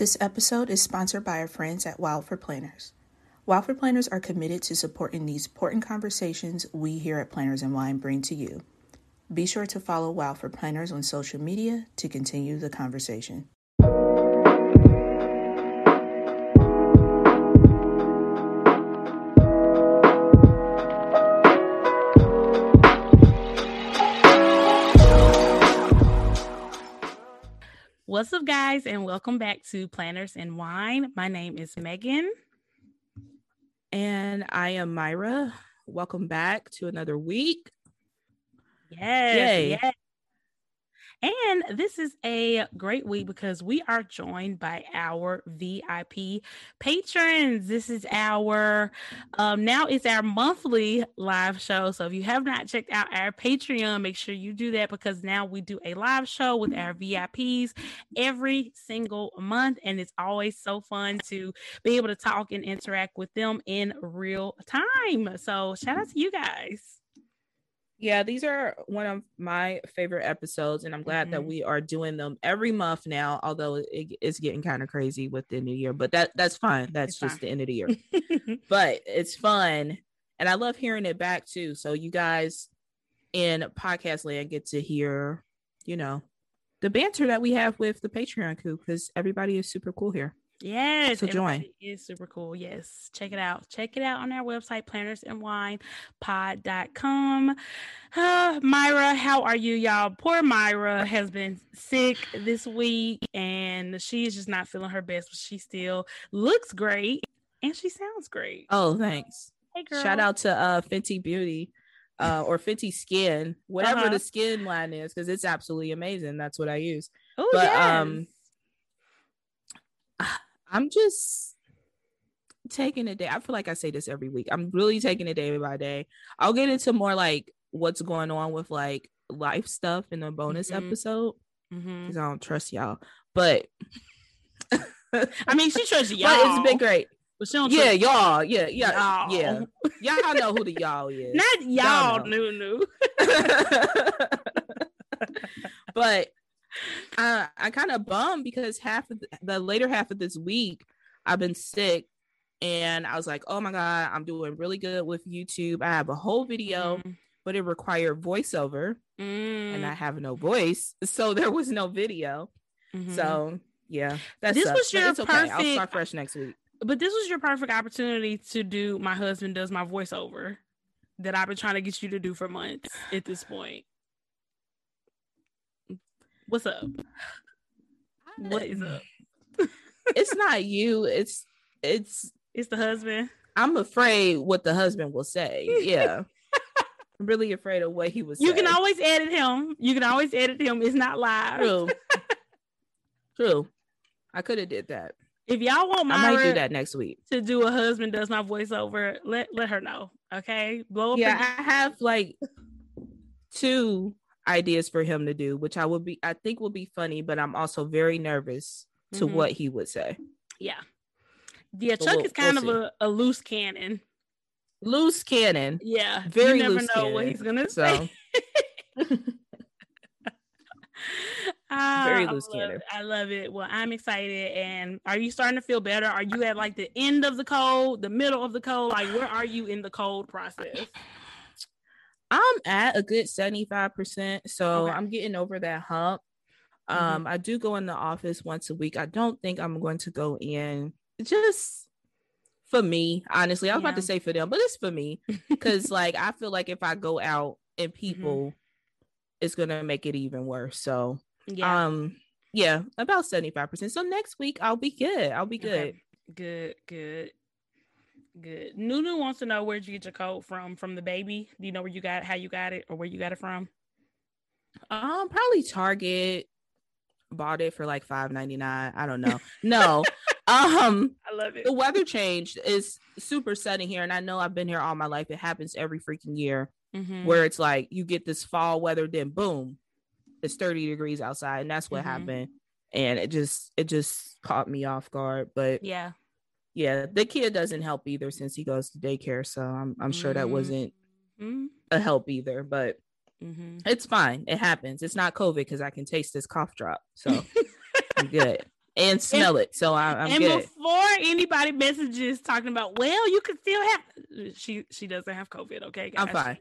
This episode is sponsored by our friends at Wild for Planners. Wild for Planners are committed to supporting these important conversations we here at Planners and Wine bring to you. Be sure to follow Wild for Planners on social media to continue the conversation. What's up, guys, and welcome back to Planners and Wine. My name is Megan. And I am Myra. Welcome back to another week. Yes. And this is a great week because we are joined by our VIP patrons. This is our, now it's our monthly live show. So if you have not checked out our Patreon, make sure you do that because now we do a live show with our VIPs every single month. And it's always so fun to be able to talk and interact with them in real time. So shout out to you guys. Yeah, these are one of my favorite episodes, and I'm glad that we are doing them every month now, although it's getting kind of crazy with the new year, but that's fine. That's just fine. The end of the year, but it's fun, and I love hearing it back, too, so you guys in podcast land get to hear, you know, the banter that we have with the Patreon crew, because everybody is super cool here. Yes, so join. It's super cool. Yes, check it out. Check it out on our website, plannersandwinepod.com. Myra, how are you, y'all? Poor Myra has been sick this week, and she is just not feeling her best, but she still looks great, and she sounds great. Oh, thanks. Hey, girl. Shout out to Fenty Beauty or Fenty Skin, whatever the skin line is, because it's absolutely amazing. That's what I use. Oh, yeah. I'm just taking a day. I feel like I say this every week. I'm really taking it day by day. I'll get into more like what's going on with like life stuff in the bonus episode because I don't trust y'all. But I mean, she trusts y'all. But it's been great. But she don't trust y'all. Yeah. Y'all know who the y'all is. Not y'all, new. But I kind of bummed because the later half of this week I've been sick, and I was like, oh my god, I'm doing really good with YouTube. I have a whole video, but it required voiceover, and I have no voice, so there was no video. So yeah, that's okay. I'll start fresh next week. But this was your perfect opportunity to do My Husband Does My Voiceover that I've been trying to get you to do for months at this point. What's up? What is up? It's not you. It's the husband. I'm afraid what the husband will say. Yeah. I'm really afraid of what he was. You can always edit him. It's not live. True. I could have did that. If y'all want Myra, I might do that next week. To do a Husband Does My Voiceover, let her know. Okay. Blow up. Yeah, I have like 2 ideas for him to do, which I think will be funny, but I'm also very nervous to what he would say. Yeah, but Chuck is kind of a loose cannon. Yeah, very you never loose know cannon, what he's gonna say. Very loose cannon. I love it. Well, I'm excited. And are you starting to feel better? Are you at like the end of the cold, the middle of the cold? Like, where are you in the cold process? I'm at a good 75%, so I'm getting over that hump. I do go in the office once a week. I don't think I'm going to go in just for me, honestly. I was about to say for them, but it's for me because like I feel like if I go out and people, it's gonna make it even worse. So yeah, about 75%. So next week I'll be good. Okay. Good. Nunu wants to know, where'd you get your coat from the baby? Do you know where you got it from? Probably Target. Bought it for like $5.99. I don't know. No. I love it. The weather changed. It's super sudden here, and I know I've been here all my life. It happens every freaking year where it's like you get this fall weather, then boom, it's 30 degrees outside, and that's what happened. And it just caught me off guard. But yeah, the kid doesn't help either since he goes to daycare, so I'm sure that wasn't a help either, but it's fine. It happens. It's not COVID because I can taste this cough drop, so I'm good. and smell it. So I'm and good. Before anybody messages talking about, well, you could still have, she doesn't have COVID. Okay, guys?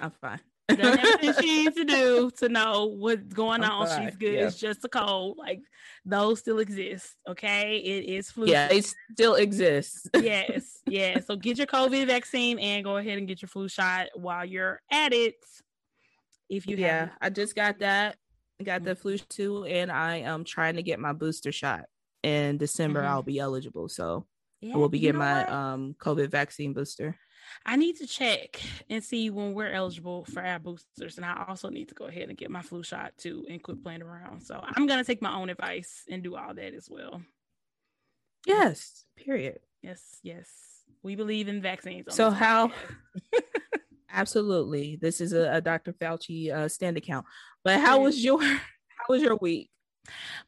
I'm fine. Doesn't have she needs to do to know what's going on. Right. She's good. Yeah. It's just a cold. Like, those still exist. Okay, it is flu. Yeah, it still exists. Yes, yeah. So get your COVID vaccine and go ahead and get your flu shot while you're at it. If you have, I just got that. Got the flu too, and I am trying to get my booster shot in December. I'll be eligible, so I will be getting my COVID vaccine booster. I need to check and see when we're eligible for our boosters. And I also need to go ahead and get my flu shot too and quit playing around. So I'm going to take my own advice and do all that as well. Yes. Period. Yes. Yes. We believe in vaccines. So how? Absolutely. This is a Dr. Fauci stand account. But how was your week?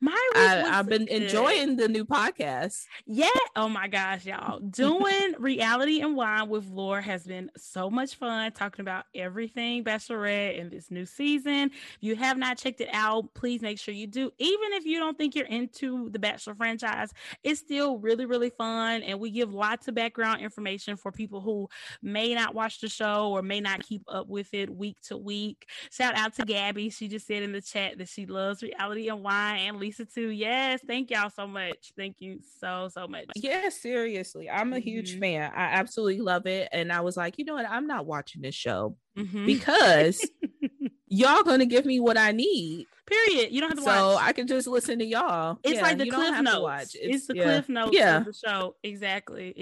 My week I've been enjoying the new podcast. Yeah. Oh my gosh, y'all. Doing Reality and Wine with Laura has been so much fun, talking about everything Bachelorette and this new season. If you have not checked it out, please make sure you do. Even if you don't think you're into the Bachelor franchise, it's still really, really fun. And we give lots of background information for people who may not watch the show or may not keep up with it week to week. Shout out to Gabby. She just said in the chat that she loves Reality and Wine. And Lisa too. Yes, thank y'all so much. Thank you so much. Yeah, seriously, I'm a huge fan. I absolutely love it. And I was like, you know what, I'm not watching this show because y'all gonna give me what I need. Period. You don't have to watch. So I can just listen to y'all. It's like the cliff notes. It's the cliff notes of the show. Exactly.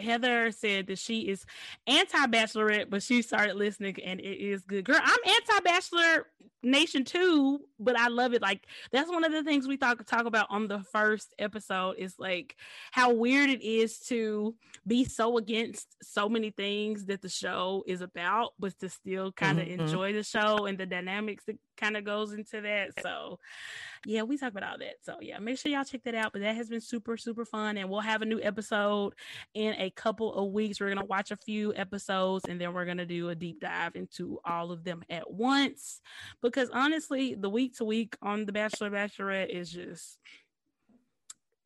Heather said that she is anti-Bachelorette, but she started listening and it is good. Girl, I'm anti-Bachelor Nation too, but I love it. Like, that's one of the things we talk about on the first episode is like how weird it is to be so against so many things that the show is about, but to still kind of enjoy the show and the dynamics that kind of goes into that. So yeah, we talk about all that. So yeah, make sure y'all check that out. But that has been super, super fun. And we'll have a new episode in a couple of weeks. We're going to watch a few episodes and then we're going to do a deep dive into all of them at once. Because honestly, the week to week on The Bachelor, Bachelorette is just,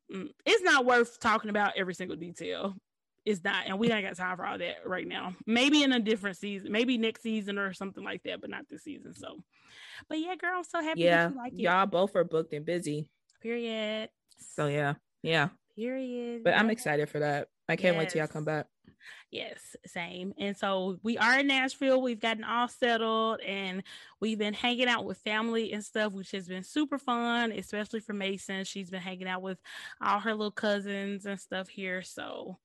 it's not worth talking about every single detail. It's not. And we don't got time for all that right now. Maybe in a different season, maybe next season or something like that, but not this season. So, but yeah, girl, I'm so happy that you like it. Y'all both are booked and busy. Period. So yeah. Period. But I'm excited for that. I can't wait till y'all come back. Yes, same. And so we are in Nashville. We've gotten all settled and we've been hanging out with family and stuff, which has been super fun, especially for Mason. She's been hanging out with all her little cousins and stuff here. So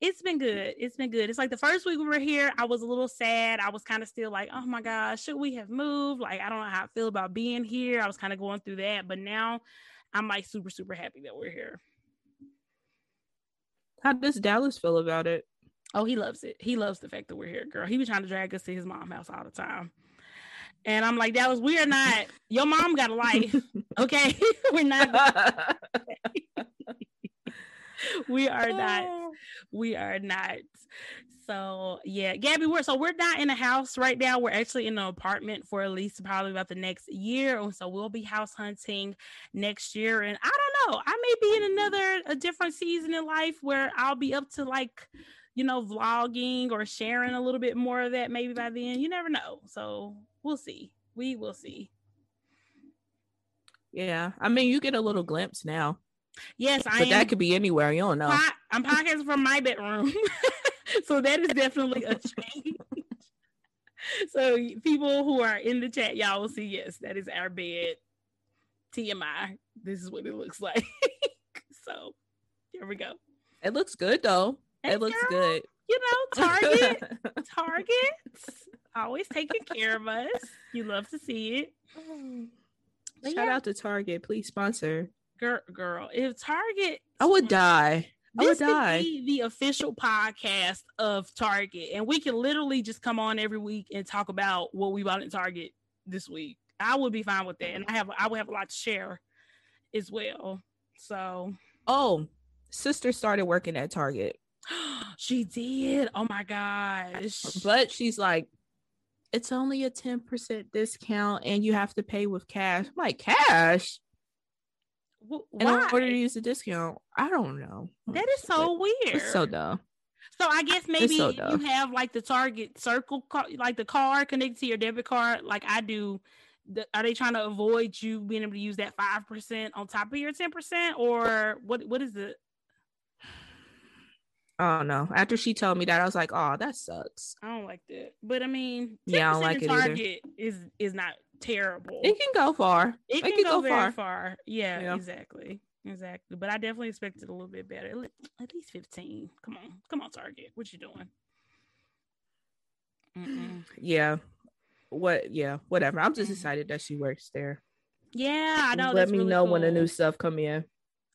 it's been good. It's like the first week we were here, I was a little sad. I was kind of still like, oh my gosh, should we have moved? Like, I don't know how I feel about being here. I was kind of going through that, but now I'm like super, super happy that we're here. How does Dallas feel about it? Oh, he loves it. He loves the fact that we're here, girl. He was trying to drag us to his mom's house all the time. And I'm like, Dallas, we are not, your mom got a life. Okay. We're not. We are not. So yeah, Gabby, we're not in a house right now. We're actually in an apartment for at least probably about the next year. So we'll be house hunting next year. And I don't know, I may be in a different season in life where I'll be up to like, vlogging or sharing a little bit more of that maybe by then. You never know. So we'll see. We will see. Yeah. I mean, you get a little glimpse now. Yes, but that could be anywhere. You don't know. I'm podcasting from my bedroom. So that is definitely a change. So people who are in the chat, y'all will see, yes, that is our bed. TMI. This is what it looks like. So here we go. It looks good though. Hey, it looks good. Target. Always taking care of us. You love to see it. But shout out to Target. Please sponsor. Girl, if Target, I would die. This could be the official podcast of Target, and we can literally just come on every week and talk about what we bought in Target this week. I would be fine with that, and I would have a lot to share as well. So, sister started working at Target. She did. Oh my gosh! But she's like, it's only a 10% discount, and you have to pay with cash. I'm like, cash. And I ordered to use a discount. I don't know. That is so weird. It's so dumb. So I guess maybe you have like the Target Circle like the card connected to your debit card like I do. Are they trying to avoid you being able to use that 5% on top of your 10%, or what is it? Oh no. After she told me that, I was like, oh, that sucks. I don't like that. But I mean, 10% yeah, I don't like it Target either. Is not terrible. It can go far. It can go very far. Yeah, exactly. But I definitely expected a little bit better. At least 15. Come on, Target. What you doing? Mm-mm. Yeah. Whatever. I'm just excited that she works there. Yeah, I know. Let me really know cool. when the new stuff come in.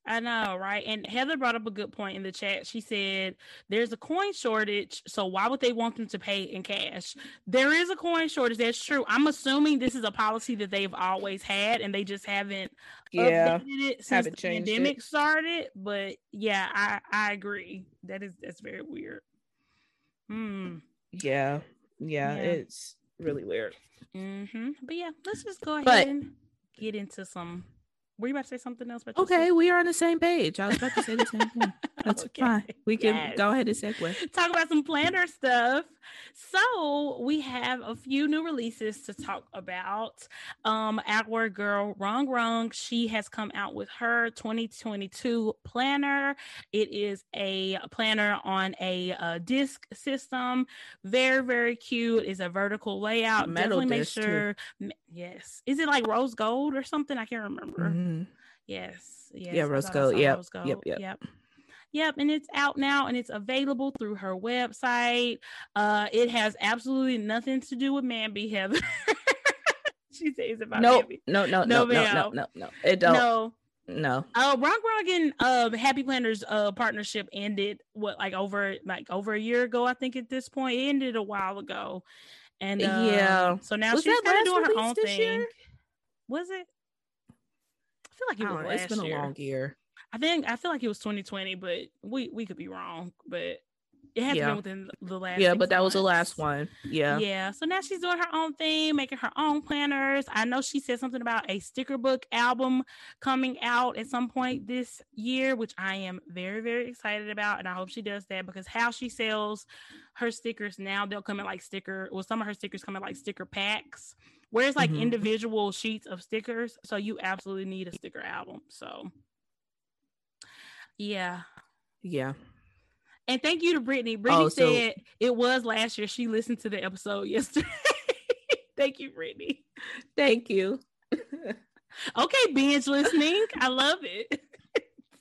I know, right? And Heather brought up a good point in the chat. She said, there's a coin shortage, so why would they want them to pay in cash? There is a coin shortage. That's true. I'm assuming this is a policy that they've always had, and they just haven't updated it since the pandemic started. But yeah, I agree. That's very weird. Yeah, it's really weird. But yeah, let's just go ahead and get into some... Were you about to say something else? Okay, we are on the same page. I was about to say the same thing. That's fine. We can go ahead and segue. Talk about some planner stuff. So we have a few new releases to talk about. Outward Girl Rongrong. She has come out with her 2022 planner. It is a planner on a disc system. Very, very cute. It's a vertical layout. Metal definitely disc make sure. Too. Yes. Is it like rose gold or something? I can't remember. Mm-hmm. Yes. Yeah, rose gold. Yep, and it's out now and it's available through her website. It has absolutely nothing to do with Manby, Heather. She says about Manby. No. It don't. No. Rongrong and Happy Planners partnership ended over a year ago, I think at this point. It ended a while ago. And so now she's kind of doing her own thing. Year? Was it? I feel like it was last year. It's been a long year. I feel like it was 2020, but we could be wrong, but it had to be within the last. Yeah, but that months. Was the last one. Yeah. Yeah. So now she's doing her own thing, making her own planners. I know she said something about a sticker book album coming out at some point this year, which I am very, very excited about. And I hope she does that because how she sells her stickers now, they'll come in like some of her stickers come in like sticker packs, where it's like individual sheets of stickers. So you absolutely need a sticker album. So yeah. And thank you to Brittany. Brittany said it was last year. She listened to the episode yesterday. Thank you, Brittany. Thank you. Okay, binge listening. I love it.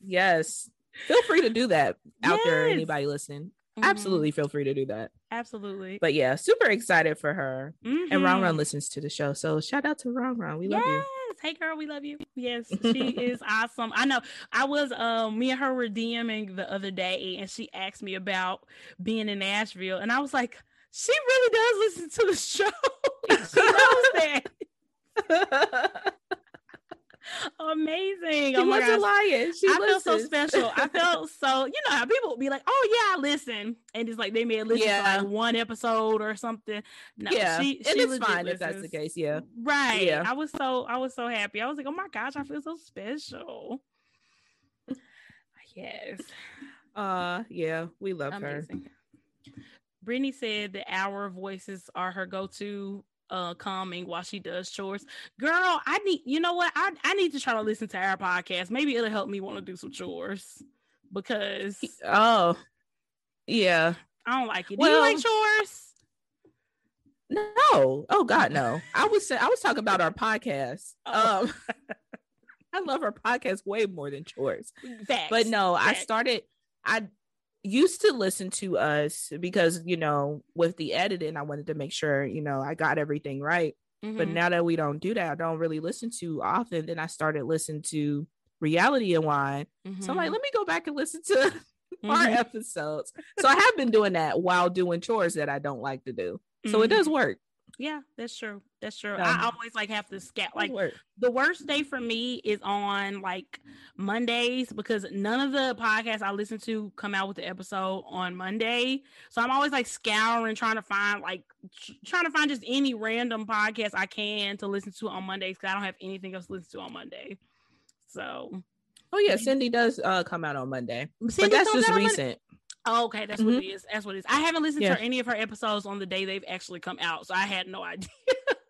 Yes. Feel free to do that out there, anybody listening. Absolutely feel free to do that. Absolutely. But yeah, super excited for her. And Rongrong listens to the show. So shout out to Rongrong. We love you. Hey girl, we love you. Yes, she is awesome. I know. I was me and her were DMing the other day and she asked me about being in Nashville and I was like, she really does listen to the show. She knows that. Amazing. She wasn't lying. I feel so special. I felt so, you know how people would be like, oh yeah, I listen. And it's like they may have listened to like one episode or something. No, she it's fine listens. If that's the case. Yeah. Right. Yeah. I was so happy. I was like, oh my gosh, I feel so special. Yes. Yeah, we love her. Brittany said that our voices are her go-to calming while she does chores. Girl, I need to try to listen to our podcast. Maybe it'll help me want to do some chores because I don't like it. Do you like chores? No. Oh God, no. I was talking about our podcast. I love our podcast way more than chores. Facts. But no, facts. I used to listen to us because, you know, with the editing, I wanted to make sure, you know, I got everything right. But now that we don't do that, I don't really listen to often. Then I started listening to Reality and Wine. So I'm like, let me go back and listen to our episodes. So I have been doing that while doing chores that I don't like to do. So it does work. Yeah, that's true. That's true. I always like have to scout. Like the worst day for me is on like Mondays because none of the podcasts I listen to come out with the episode on Monday. So I'm always like scouring, trying to find just any random podcast I can to listen to on Mondays because I don't have anything else to listen to on Monday. So Oh yeah, Cindy does come out on Monday. Cindy, but that's just recent. Oh, okay, that's what it is. That's what it is. I haven't listened to any of her episodes on the day they've actually come out, so I had no idea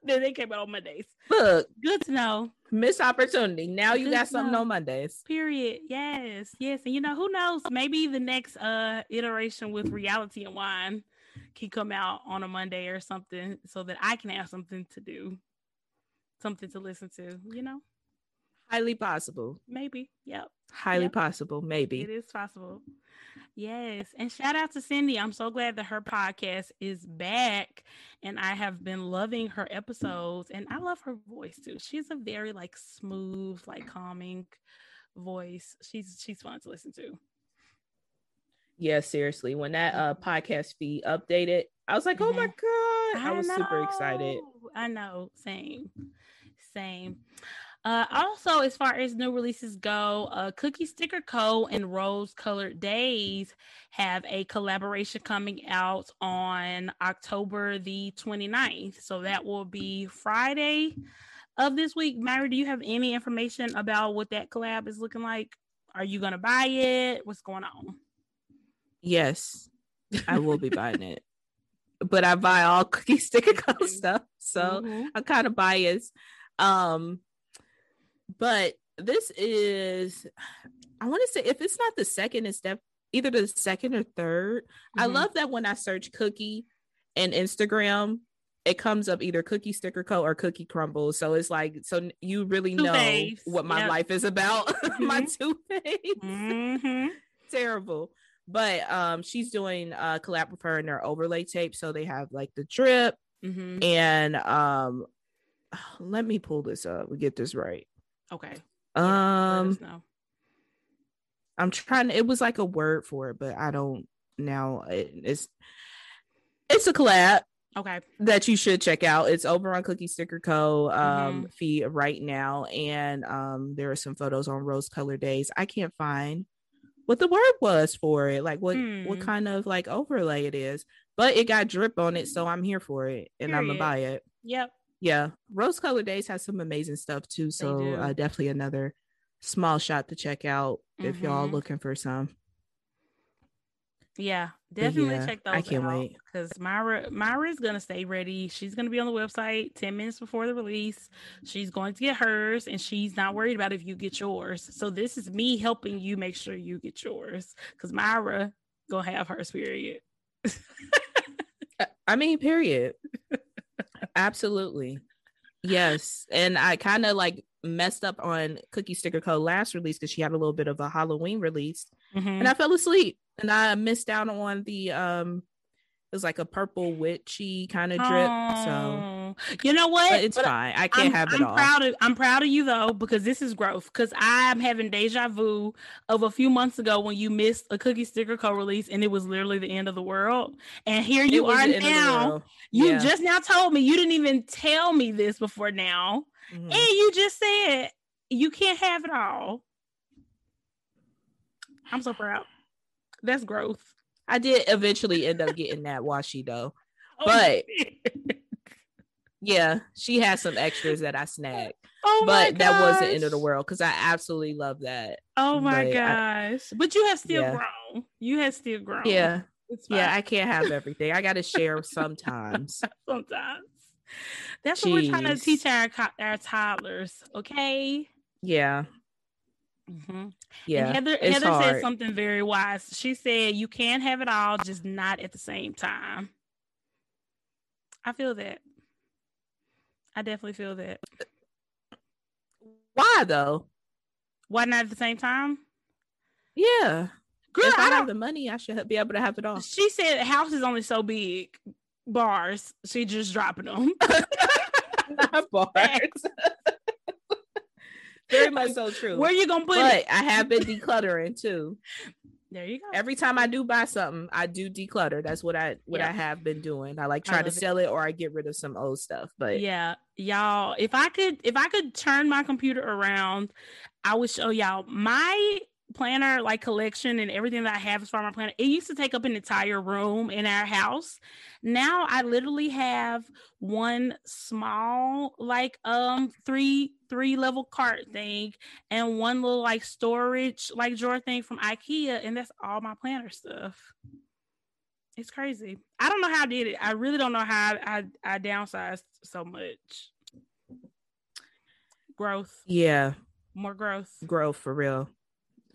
that they came out on Mondays. Look, good to know. Missed opportunity. Now you got something on Mondays. Period. Yes, yes, and you know, who knows? Maybe the next iteration with Reality and Wine can come out on a Monday or something, so that I can have something to do, something to listen to. You know, highly possible. Maybe. Yep. Highly possible. Maybe it is possible. Yes, and shout out to Cindy. I'm so glad that her podcast is back, and I have been loving her episodes, and I love her voice too. She's a very like smooth, like calming voice. She's fun to listen to. Yeah, seriously. When that podcast feed updated, I was like, oh my God, I was super excited. I know. Same. Also, as far as new releases go, Cookie Sticker Co and Rose Colored Days have a collaboration coming out on October the 29th. So that will be Friday of this week. Myra, do you have any information about what that collab is looking like? Are you going to buy it? What's going on? Yes, I will be buying it. But I buy all Cookie Sticker Co stuff. So I'm kind of biased. But this is, I want to say, if it's not the second, it's either the second or third. I love that when I search Cookie and Instagram, it comes up either Cookie Sticker Co or Cookie Crumbles. So it's like, so you really know what my life is about. My two faves. Terrible. But she's doing a collab with her in their overlay tape. So they have like the drip. And let me pull this up. We get this right. Okay. I'm trying to, it was like a word for it, but I don't now. It's a collab. Okay. That you should check out. It's over on Cookie Sticker Co. Feed right now. And there are some photos on Rose Colored Days. I can't find what the word was for it, like what kind of like overlay it is, but it got drip on it, so I'm here for it, and I'm gonna buy it. Yep. Yeah, Rose Colored Days has some amazing stuff too, so definitely another small shot to check out if y'all looking for some. Yeah, definitely check those out. I can't wait, because Myra is gonna stay ready. She's gonna be on the website 10 minutes before the release. She's going to get hers, and she's not worried about if you get yours. So this is me helping you make sure you get yours, because Myra gonna have hers. Period. I mean, period. Absolutely. Yes, and I kind of like messed up on Cookie Sticker Co last release because she had a little bit of a Halloween release, and I fell asleep. And I missed out on the, it was like a purple witchy kind of drip. So you know what? But it's fine. I can't have it all. I'm proud of you though, because this is growth. Because I'm having deja vu of a few months ago when you missed a Cookie Sticker Co release and it was literally the end of the world. And here you are now. You just now told me. You didn't even tell me this before now. And you just said you can't have it all. I'm so proud. That's growth. I did eventually end up getting that washi though, but yeah, she had some extras that I snagged. Oh my gosh. But that was the end of the world because I absolutely love that. Oh my gosh! But you have still grown. You have still grown. Yeah, yeah. I can't have everything. I got to share sometimes. That's what we're trying to teach our toddlers. Okay. Yeah. Yeah, and Heather said something very wise. She said, "You can have it all, just not at the same time." I feel that. I definitely feel that. Why though? Why not at the same time? Yeah, girl. If I have the money, I should be able to have it all. She said, "The house is only so big." Bars. She just dropping them. Not bars. Very much so true. Where you gonna put it? I have been decluttering too. There you go. Every time I do buy something, I do declutter. That's what I have been doing. I like try to sell it or I get rid of some old stuff. But yeah, y'all, if I could turn my computer around, I would show y'all my planner like collection and everything that I have as far as my planner, it used to take up an entire room in our house. Now I literally have one small like three level cart thing and one little like storage like drawer thing from IKEA, and that's all my planner stuff. It's crazy. I don't know how I did it. I really don't know how I downsized so much. Growth. Yeah. More growth. Growth for real.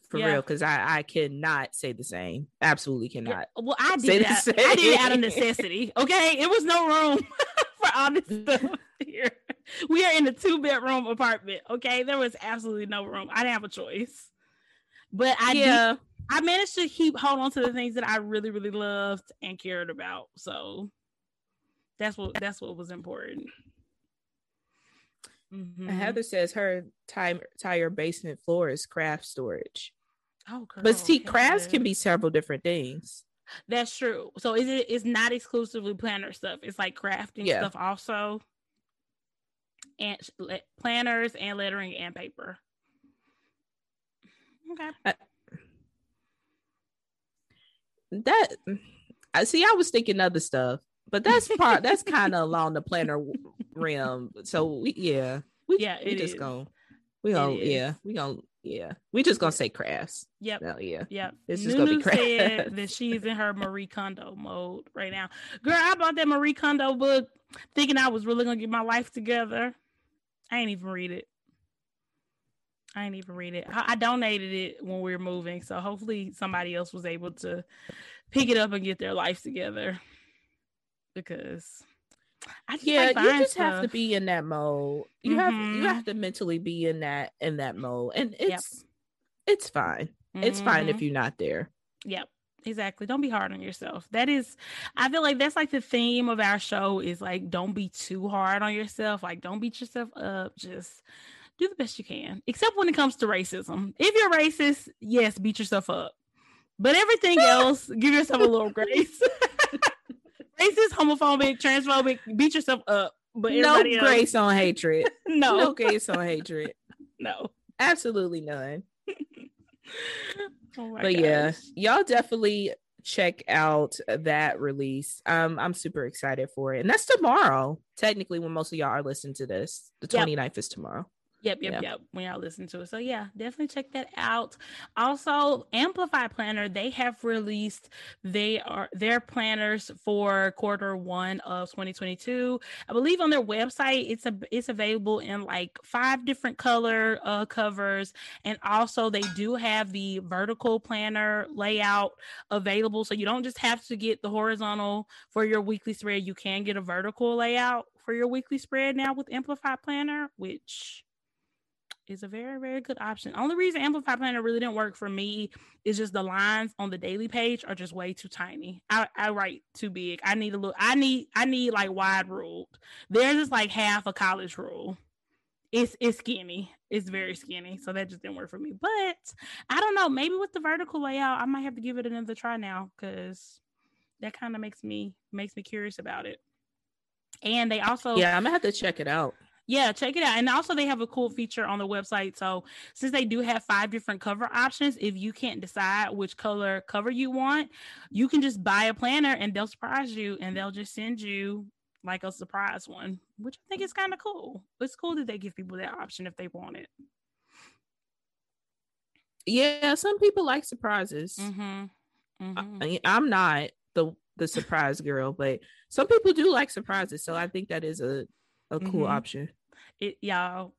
For real, because I cannot say the same. Absolutely cannot. Well, I did that. I did it out of necessity. Okay. It was no room for all this stuff here. We are in a 2-bedroom apartment. Okay. There was absolutely no room. I didn't have a choice. But I managed to hold on to the things that I really, really loved and cared about. So that's what was important. Mm-hmm. Heather says her entire basement floor is craft storage. Oh, girl, but see, crafts can be several different things. That's true. So it's not exclusively planner stuff. It's like crafting stuff also, and planners and lettering and paper. Okay. I was thinking other stuff, but that's kind of along the planner realm. So we just gonna say crafts. Yep. No, yeah. It's just Nunu gonna be crafts. Said that she's in her Marie Kondo mode right now. Girl, I bought that Marie Kondo book thinking I was really gonna get my life together. I ain't even read it. I donated it when we were moving, so hopefully somebody else was able to pick it up and get their life together. Because you just have to be in that mode. You have to mentally be in that mode, and it's fine. Mm-hmm. It's fine if you're not there. Yep, exactly. Don't be hard on yourself. That is, I feel like that's like the theme of our show is like don't be too hard on yourself. Like don't beat yourself up. Just do the best you can, except when it comes to racism. If you're racist, yes, beat yourself up. But everything else, give yourself a little grace. Racist, homophobic, transphobic, beat yourself up. But grace on hatred. No grace on hatred. No. Absolutely none. Oh my gosh. Yeah, y'all definitely check out that release. I'm super excited for it. And that's tomorrow, technically, when most of y'all are listening to this. The 29th is tomorrow. Yep. When y'all listen to it. So yeah, definitely check that out. Also, Amplify Planner, they have released their planners for Q1 of 2022. I believe on their website, it's available in like 5 different color covers. And also they do have the vertical planner layout available. So you don't just have to get the horizontal for your weekly spread. You can get a vertical layout for your weekly spread now with Amplify Planner, which is a very, very good option. Only reason Amplify Planner really didn't work for me is just the lines on the daily page are just way too tiny. I write too big. I need like wide ruled. Theirs is like half a college rule. It's skinny. It's very skinny. So that just didn't work for me. But I don't know. Maybe with the vertical layout, I might have to give it another try now because that kind of makes me curious about it. And they also I'm gonna have to check it out. Yeah, check it out. And also they have a cool feature on the website. So since they do have 5 different cover options, if you can't decide which color cover you want, you can just buy a planner and they'll surprise you and they'll just send you like a surprise one, which I think is kind of cool. It's cool that they give people that option if they want it. Yeah, some people like surprises. Mm-hmm. Mm-hmm. I'm not the surprise girl, but some people do like surprises. So I think that is a cool option. Y'all,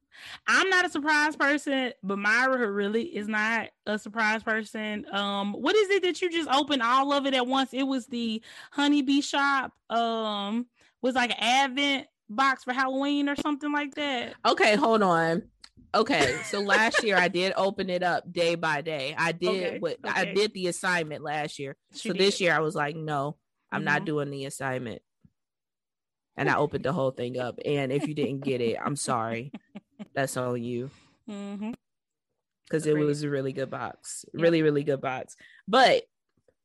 I'm not a surprise person, but Myra really is not a surprise person. What is it that you just opened all of it at once? It was the honeybee shop. Was like an advent box for Halloween or something like that. Okay, hold on. Okay, so last year I did open it up day by day. I did the assignment last year. This year I was like, no, I'm not doing the assignment. And I opened the whole thing up. And if you didn't get it, I'm sorry. That's on you. Mm-hmm. Because it was a really good box. Really, really good box. But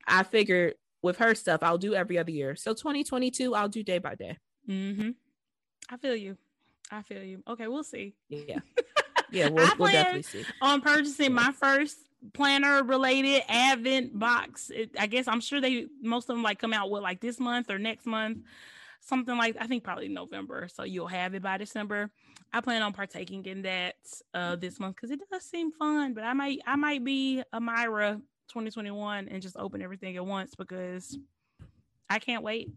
I figured with her stuff, I'll do every other year. So 2022, I'll do day by day. Mm-hmm. I feel you. Okay, we'll see. Yeah, we'll definitely see. On purchasing my first planner related advent box. I guess I'm sure they, most of them like come out with like this month or next month, something like, I think probably November. So you'll have it by December. I plan on partaking in that this month because it does seem fun, but I might be a Myra 2021 and just open everything at once because I can't wait.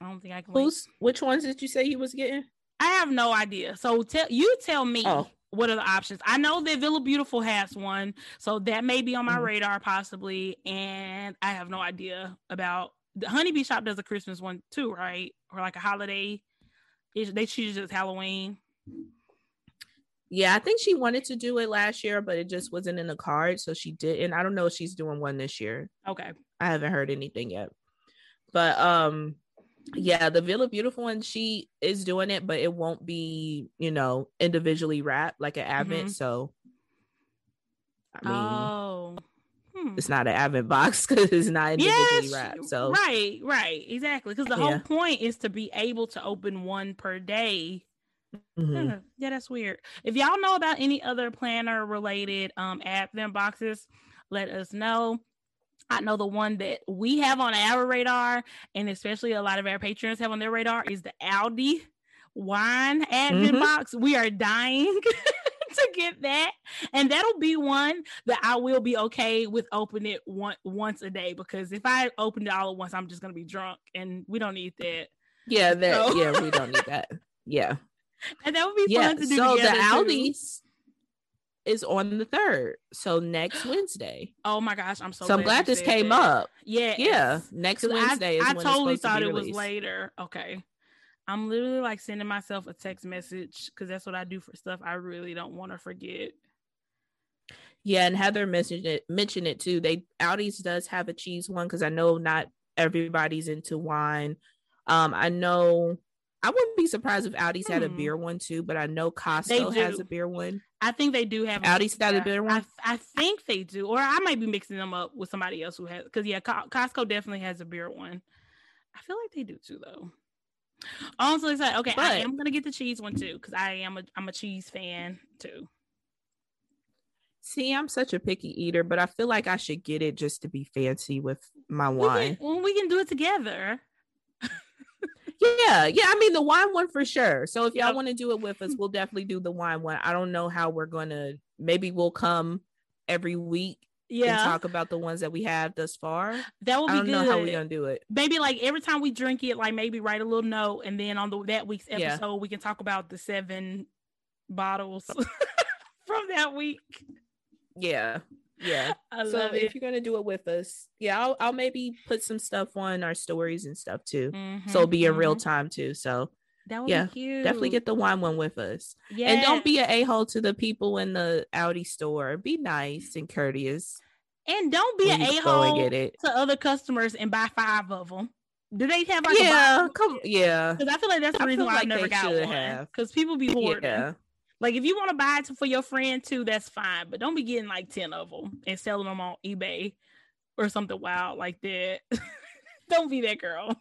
I don't think I can wait. Which ones did you say you was getting? I have no idea. So tell me. Oh. What are the options? I know that Villa Beautiful has one, so that may be on my radar possibly. And I have no idea about the Honeybee Shop does a Christmas one too, right? Or like a holiday. They choose just Halloween. Yeah, I think she wanted to do it last year, but it just wasn't in the card, so she didn't. I don't know if she's doing one this year. Okay, I haven't heard anything yet, but yeah, the Villa Beautiful one, she is doing it, but it won't be, you know, individually wrapped like an advent. Mm-hmm. So, I mean, it's not an advent box because it's not individually wrapped. So, right, exactly. Because the whole point is to be able to open one per day. Mm-hmm. Yeah, that's weird. If y'all know about any other planner related advent boxes, let us know. I know the one that we have on our radar, and especially a lot of our patrons have on their radar, is the Aldi wine advent box. We are dying to get that, and that'll be one that I will be okay with opening it once a day, because if I open it all at once, I'm just gonna be drunk, and we don't need that. Yeah, that. So. Yeah, we don't need that. Yeah, and that would be fun to do. So the Aldi's is on the 3rd, so next Wednesday. Oh my gosh, I'm so glad this came up. Yeah, next Wednesday. I totally thought it was later. Okay, I'm literally like sending myself a text message because that's what I do for stuff I really don't want to forget. Yeah, and Heather mentioned it too. Aldi's does have a cheese one because I know not everybody's into wine. I know. I wouldn't be surprised if Aldi's had a beer one too, but I know Costco has a beer one. I think they do have Aldi's got a beer one. I think they do, or I might be mixing them up with somebody else who has. Because Costco definitely has a beer one. I feel like they do too, though. I'm so excited. Okay, I am gonna get the cheese one too because I'm a cheese fan too. See, I'm such a picky eater, but I feel like I should get it just to be fancy with my wine. Well, we can do it together. Yeah. I mean, the wine one for sure. So if y'all want to do it with us, we'll definitely do the wine one. I don't know how we're going to, maybe we'll come every week and talk about the ones that we have thus far. That would be good. I don't know how we're going to do it. Maybe like every time we drink it, like maybe write a little note. And then on that week's episode, we can talk about the 7 bottles from that week. Yeah. Yeah. So if you're going to do it with us, I'll maybe put some stuff on our stories and stuff too. Mm-hmm, so it'll be in real time too. So that would be cute. Definitely get the wine one with us. Yes. And don't be an a-hole to the people in the Aldi store. Be nice and courteous. And don't be an a-hole to other customers and buy 5 of them. Do they have like a box? Because I feel like that's the reason why I never got one. Because people be hoarding. Yeah. Like, if you want to buy it for your friend, too, that's fine. But don't be getting, like, 10 of them and selling them on eBay or something wild like that. Don't be that girl.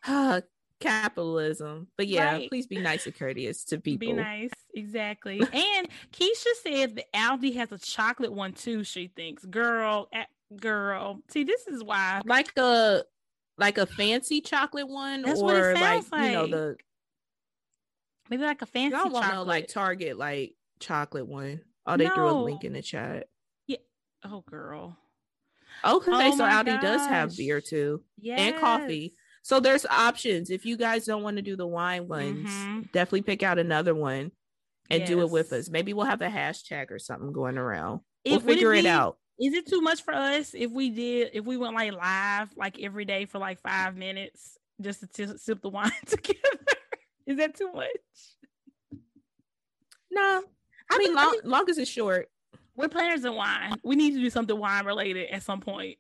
Capitalism. But, please be nice and courteous to people. Be nice. Exactly. And Keisha said that Aldi has a chocolate one, too, she thinks. Girl. See, this is why. Like a fancy chocolate one? That's or, what it sounds like. You know, maybe, like, a fancy chocolate. Y'all want to, like, Target, like, chocolate one. Oh, they threw a link in the chat. Yeah. Oh, girl. Okay, so Aldi does have beer too. Yes. And coffee. So there's options. If you guys don't want to do the wine ones, definitely pick out another one and do it with us. Maybe we'll have a hashtag or something going around. We'll figure it out. Is it too much for us if we went like live like every day for like 5 minutes just to sip the wine together? Is that too much? No. I mean, long as it's short. We're planners in wine. We need to do something wine related at some point.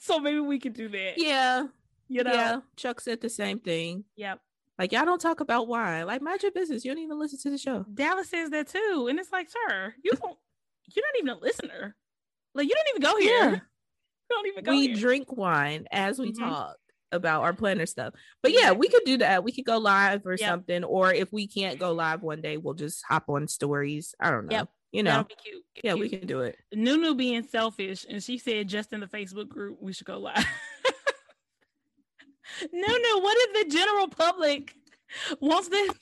So maybe we could do that. Yeah. You know? Yeah. Chuck said the same thing. Yep. Like, y'all don't talk about wine. Like, mind your business. You don't even listen to the show. Dallas says that too. And it's like, sir, you're not even a listener. Like, you don't even go here. Yeah. You don't even go here. We drink wine as we talk about our planner stuff, but we could do that. We could go live or something, or if we can't go live one day, we'll just hop on stories. I don't know. you know, that'll be cute. Yeah, cute. We can do it. Nunu being selfish, and she said just in the Facebook group we should go live. Nunu, what if the general public wants to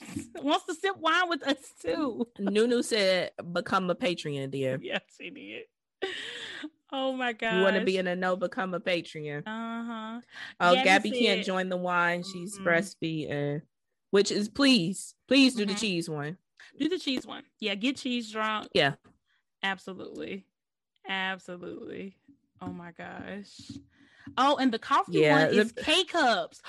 sip wine with us too? Nunu said become a Patreon, dear. Yes, she did. Oh my god, you want to be in a no, become a Patreon. Uh-huh. Oh, Gabby, can't join the wine, she's breastfeeding, which is please do the cheese one. Do the cheese one. Yeah, get cheese drunk. Yeah, absolutely. Oh my gosh. Oh, and the coffee one is K-cups.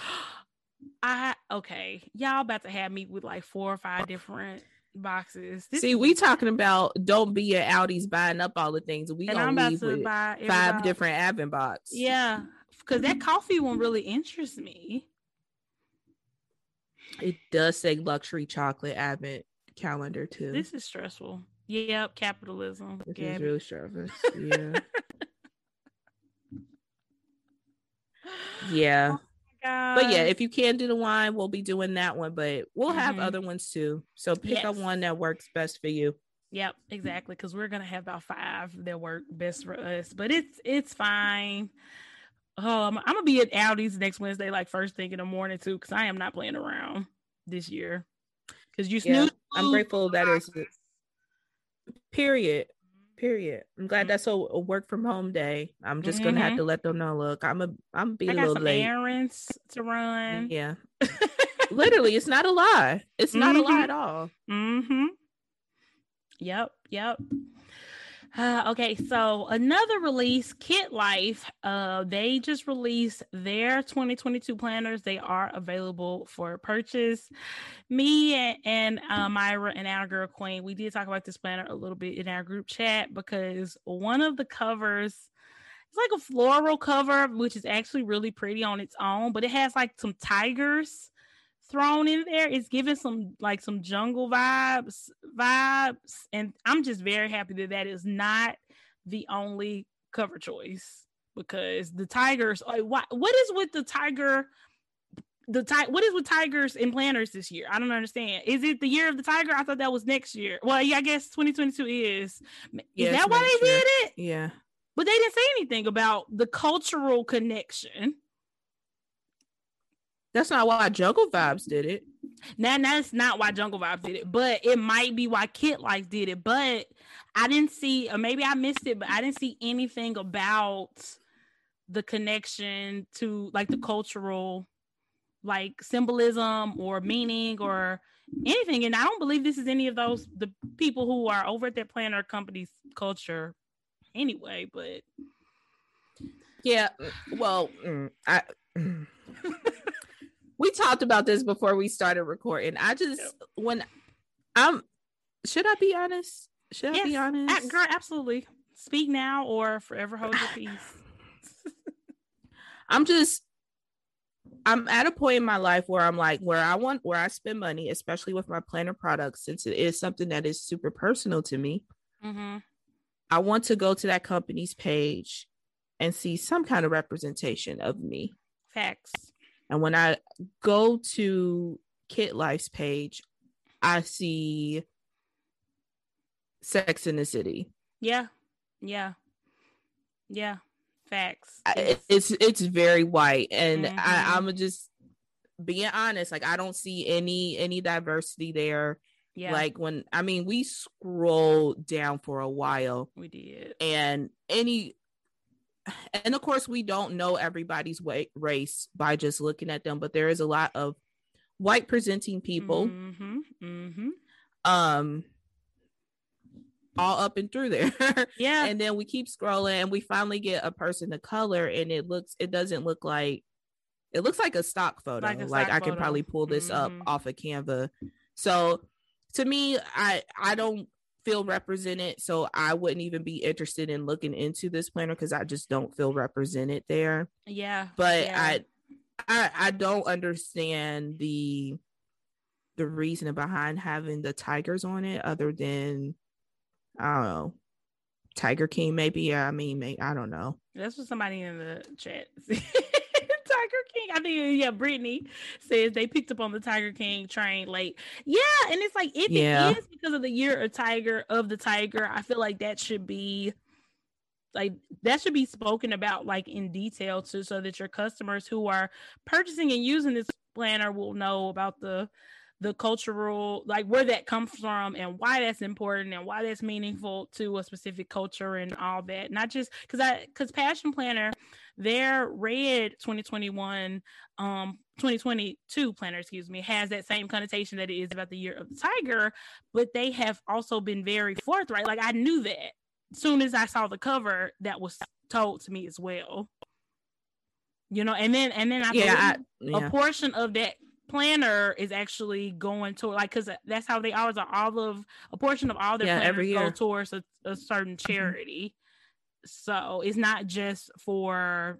Okay, y'all about to have me with like 4 or 5 different boxes. See, we talking about don't be at Aldi's buying up all the things. We gonna leave with buy 5 different advent box. Yeah, because that coffee one really interests me. It does say luxury chocolate advent calendar too. This is stressful. Yep, capitalism. This is really stressful. Yeah. Yeah. But yeah, if you can do the wine, we'll be doing that one, but we'll have other ones too. So pick up one that works best for you. Yep, exactly. Because we're gonna have about 5 that work best for us, but it's fine. Oh, I'm gonna be at Aldi's next Wednesday, like first thing in the morning too, because I am not playing around this year. Because you snooze. Yeah, I'm grateful that is. Period. I'm glad that's a work from home day. I'm just gonna have to let them know. Look, I'm be a little late. I got some errands to run. Yeah, literally, it's not a lie. It's not a lie at all. Mm-hmm. Yep. Okay, so another release, Kid Life. They just released their 2022 planners. They are available for purchase. Me and Myra and our girl Queen, we did talk about this planner a little bit in our group chat because one of the covers, it's like a floral cover, which is actually really pretty on its own, but it has like some tigers thrown in there. It's giving some jungle vibes, and I'm just very happy that is not the only cover choice, because the tigers, what is with tigers and planners this year? I don't understand. Is it the year of the tiger? I thought that was next year. Well, yeah, I guess 2022 is that why they did it? Yeah, but they didn't say anything about the cultural connection. That's not why Jungle Vibes did it. Now, that's not why Jungle Vibes did it, but it might be why Kid Life did it. But I didn't see, or maybe I missed it, but I didn't see anything about the connection to like the cultural, like symbolism or meaning or anything. And I don't believe this is any of those, the people who are over at that planner company's culture anyway, but. Yeah. Well, we talked about this before we started recording. I just, should I be honest? Should I be honest? Girl, absolutely. Speak now or forever hold your peace. I'm at a point in my life where I'm like, where I spend money, especially with my planner products, since it is something that is super personal to me. Mm-hmm. I want to go to that company's page and see some kind of representation of me. Facts. And when I go to Kid Life's page, I see Sex in the City. Yeah. Facts. It's very white, and I'm just being honest. Like I don't see any diversity there. Yeah. Like we scrolled down for a while. We did, And of course, we don't know everybody's race by just looking at them, but there is a lot of white presenting people, all up and through there. Yeah. And then we keep scrolling, and we finally get a person of color, and it looks like a stock photo. I can probably pull this up off of Canva. So to me, I don't feel represented, so I wouldn't even be interested in looking into this planner because I just don't feel represented there. Yeah, but yeah. I don't understand the reason behind having the tigers on it, other than I don't know, Tiger King maybe. I don't know. That's what somebody in the chat. Tiger King. I think, yeah, Brittany says they picked up on the Tiger King train late. Yeah, and it's like, if it is because of the year of the tiger, I feel like that should be spoken about like in detail too, so that your customers who are purchasing and using this planner will know about the cultural, like where that comes from and why that's important and why that's meaningful to a specific culture and all that. Not just because Passion Planner, their red 2022 planner, has that same connotation that it is about the year of the tiger, but they have also been very forthright. Like I knew that soon as I saw the cover, that was told to me as well. You know, and then I believe a portion of that planner is actually going to, like, because that's how they always are. A portion of all their planners go towards a certain charity. Mm-hmm. So it's not just for,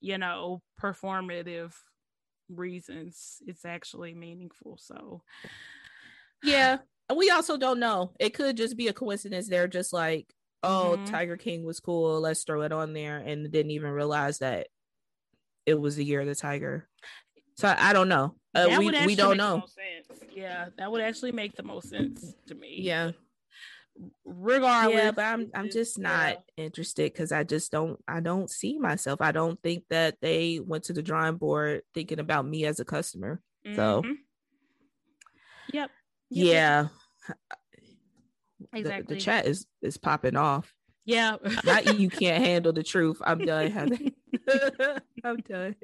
you know, performative reasons. It's actually meaningful. So yeah, we also don't know. It could just be a coincidence. They're just like, oh, mm-hmm. Tiger King was cool. Let's throw it on there, and didn't even realize that it was the year of the tiger. So I don't know. We don't know. Yeah, that would actually make the most sense to me. Yeah. Regardless. Yeah, but I'm just not interested, because I don't see myself. I don't think that they went to the drawing board thinking about me as a customer. Mm-hmm. So. Yep. Yeah. Exactly. The chat is popping off. Yeah. Not you can't handle the truth. I'm done, Heather. I'm done.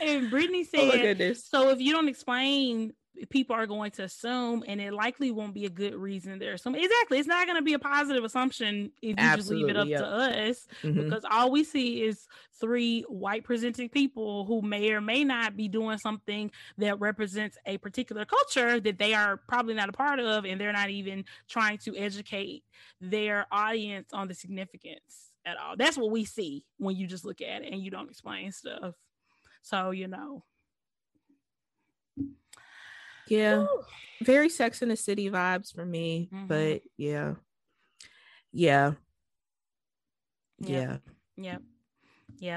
And Brittany said, oh, so if you don't explain, people are going to assume, and it likely won't be a good reason they're assuming. Exactly. It's not going to be a positive assumption if you just leave it up to us, mm-hmm. because all we see is three white presenting people who may or may not be doing something that represents a particular culture that they are probably not a part of, and they're not even trying to educate their audience on the significance at all. That's what we see when you just look at it and you don't explain stuff. So, you know. Yeah. Ooh. Very Sex and the City vibes for me. Mm-hmm. But Yeah. Yeah.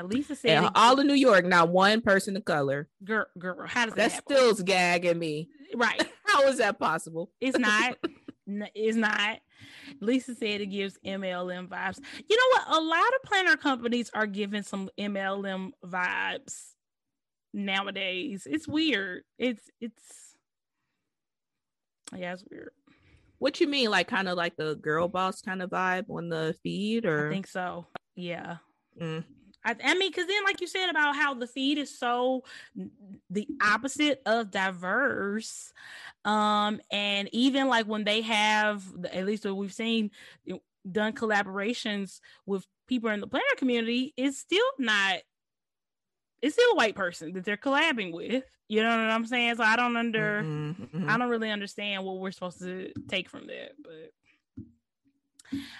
Lisa said. And all of New York, not one person of color. Girl. How does that happen? Still's gagging me. Right. How is that possible? It's not. It's not. Lisa said it gives MLM vibes. You know what? A lot of planner companies are giving some MLM vibes nowadays. It's weird. It's weird. What you mean, like kind of like the girl boss kind of vibe on the feed, or I think so. Yeah. Mm. I mean, because then like you said about how the feed is so the opposite of diverse, and even like when they have, at least what we've seen, done collaborations with people in the planner community, it's still a white person that they're collabing with. You know what I'm saying? So I don't really understand what we're supposed to take from that. But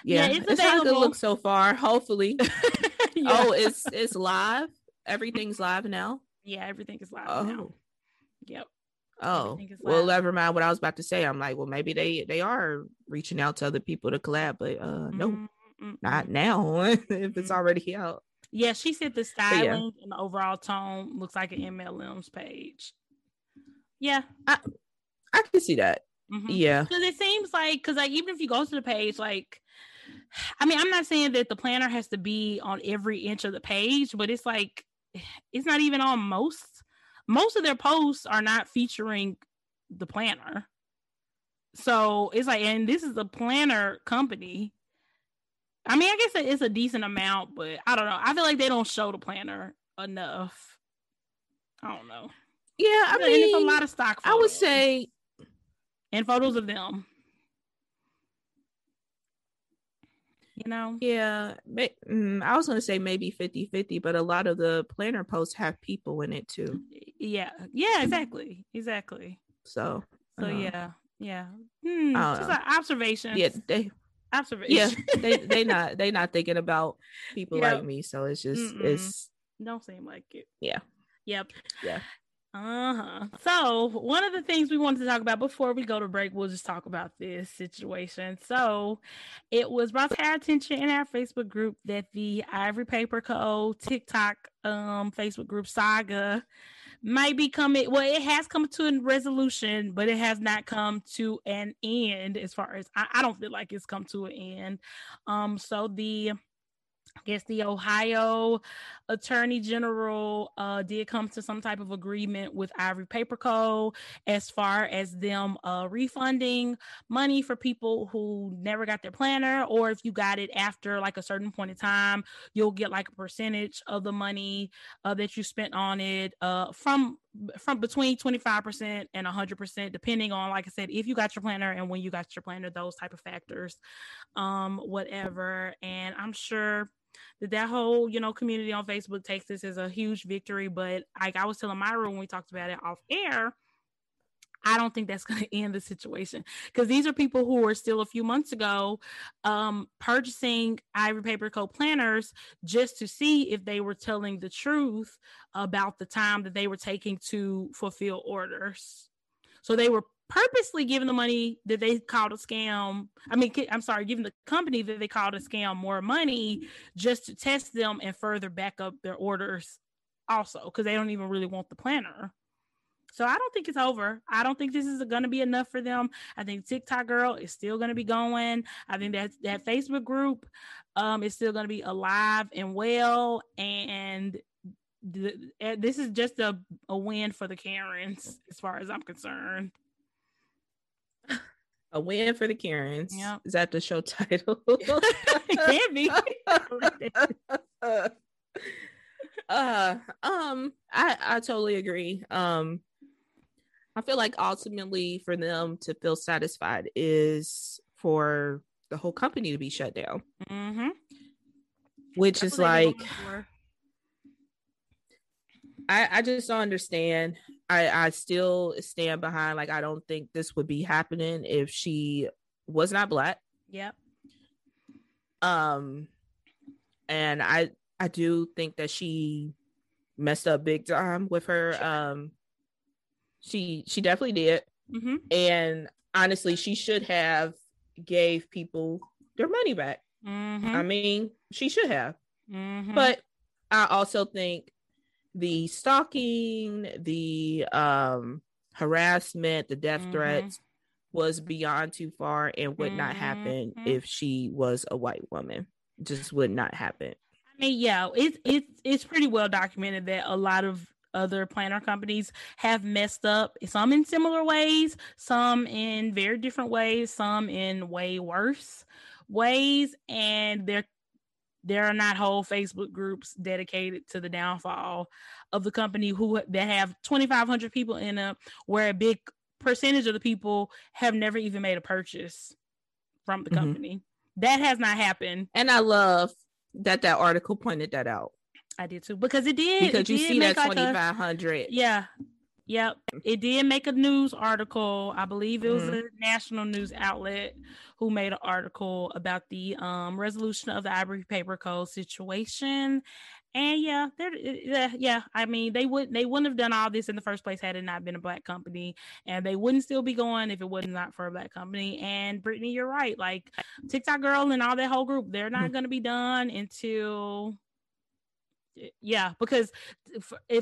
yeah it's not a good look so far. Hopefully, yeah. Oh, it's live. Everything's live now. Yeah, everything is live now. Yep. Oh, well, never mind what I was about to say. I'm like, well, maybe they are reaching out to other people to collab, but no, not now. If it's already out. Yeah, she said the styling and the overall tone looks like an MLM's page. Yeah, I can see that. Mm-hmm. Yeah, because it seems like, because like even if you go to the page, like, I mean, I'm not saying that the planner has to be on every inch of the page, but it's like it's not even on most of their posts are not featuring the planner. So it's like, and this is a planner company. I mean, I guess it's a decent amount, but I don't know. I feel like they don't show the planner enough. I don't know. Yeah, I mean, it's a lot of stock photos, I would say, and photos of them. You know? Yeah. I was going to say maybe 50-50, but a lot of the planner posts have people in it too. Yeah. Yeah, exactly. Exactly. So yeah. Yeah. Just an observation. Yeah, they not thinking about people like me, so it's just it's don't seem like it. Yeah. Yep. Yeah. So one of the things we wanted to talk about before we go to break, we'll just talk about this situation. So it was brought to our attention in our Facebook group that the Ivory Paper Co. TikTok Facebook group saga might be coming. Well, it has come to a resolution, but it has not come to an end as far as I don't feel like it's come to an end. So the Ohio Attorney General did come to some type of agreement with Ivory Paper Co. as far as them refunding money for people who never got their planner, or if you got it after like a certain point in time, you'll get like a percentage of the money that you spent on it from between 25% and 100%, depending on, like I said, if you got your planner and when you got your planner, those type of factors, whatever. And I'm sure that whole, community on Facebook takes this as a huge victory. But like I was telling Myra when we talked about it off air, I don't think that's going to end the situation, because these are people who were still a few months ago purchasing Ivory Paper Co. planners just to see if they were telling the truth about the time that they were taking to fulfill orders. So they were purposely giving the money that they called a scam. Giving the company that they called a scam more money just to test them and further back up their orders also, because they don't even really want the planner. So I don't think it's over. I don't think this is going to be enough for them. I think TikTok Girl is still going to be going. I think that Facebook group is still going to be alive and well. And this is just a win for the Karens, as far as I'm concerned. A win for the Karens. Yep. Is that the show title? It can be. I totally agree. I feel like ultimately for them to feel satisfied is for the whole company to be shut down, mm-hmm. which is like, I just don't understand. I still stand behind, like, I don't think this would be happening if she was not Black. Yep. And I do think that she messed up big time with her. She definitely did. Mm-hmm. And honestly, she should have gave people their money back. Mm-hmm. I mean, she should have. Mm-hmm. But I also think the stalking, the harassment, the death mm-hmm. threats was beyond too far and would mm-hmm. not happen if she was a white woman. Just would not happen. I mean, yeah, it's pretty well documented that a lot of other planner companies have messed up, some in similar ways, some in very different ways, some in way worse ways, and there are not whole Facebook groups dedicated to the downfall of the company that have 2,500 people in it, where a big percentage of the people have never even made a purchase from the company. Mm-hmm. That has not happened. And I love that article pointed that out. I did too, because it did. Because you see that 2,500. Yeah. Yep. It did make a news article. I believe it was a national news outlet who made an article about the resolution of the Ivory Paper Co. situation. And yeah. I mean, they wouldn't have done all this in the first place had it not been a Black company, and they wouldn't still be going if it was not for a Black company. And Brittany, you're right. Like TikTok Girl and all that whole group, they're not going to be done until, because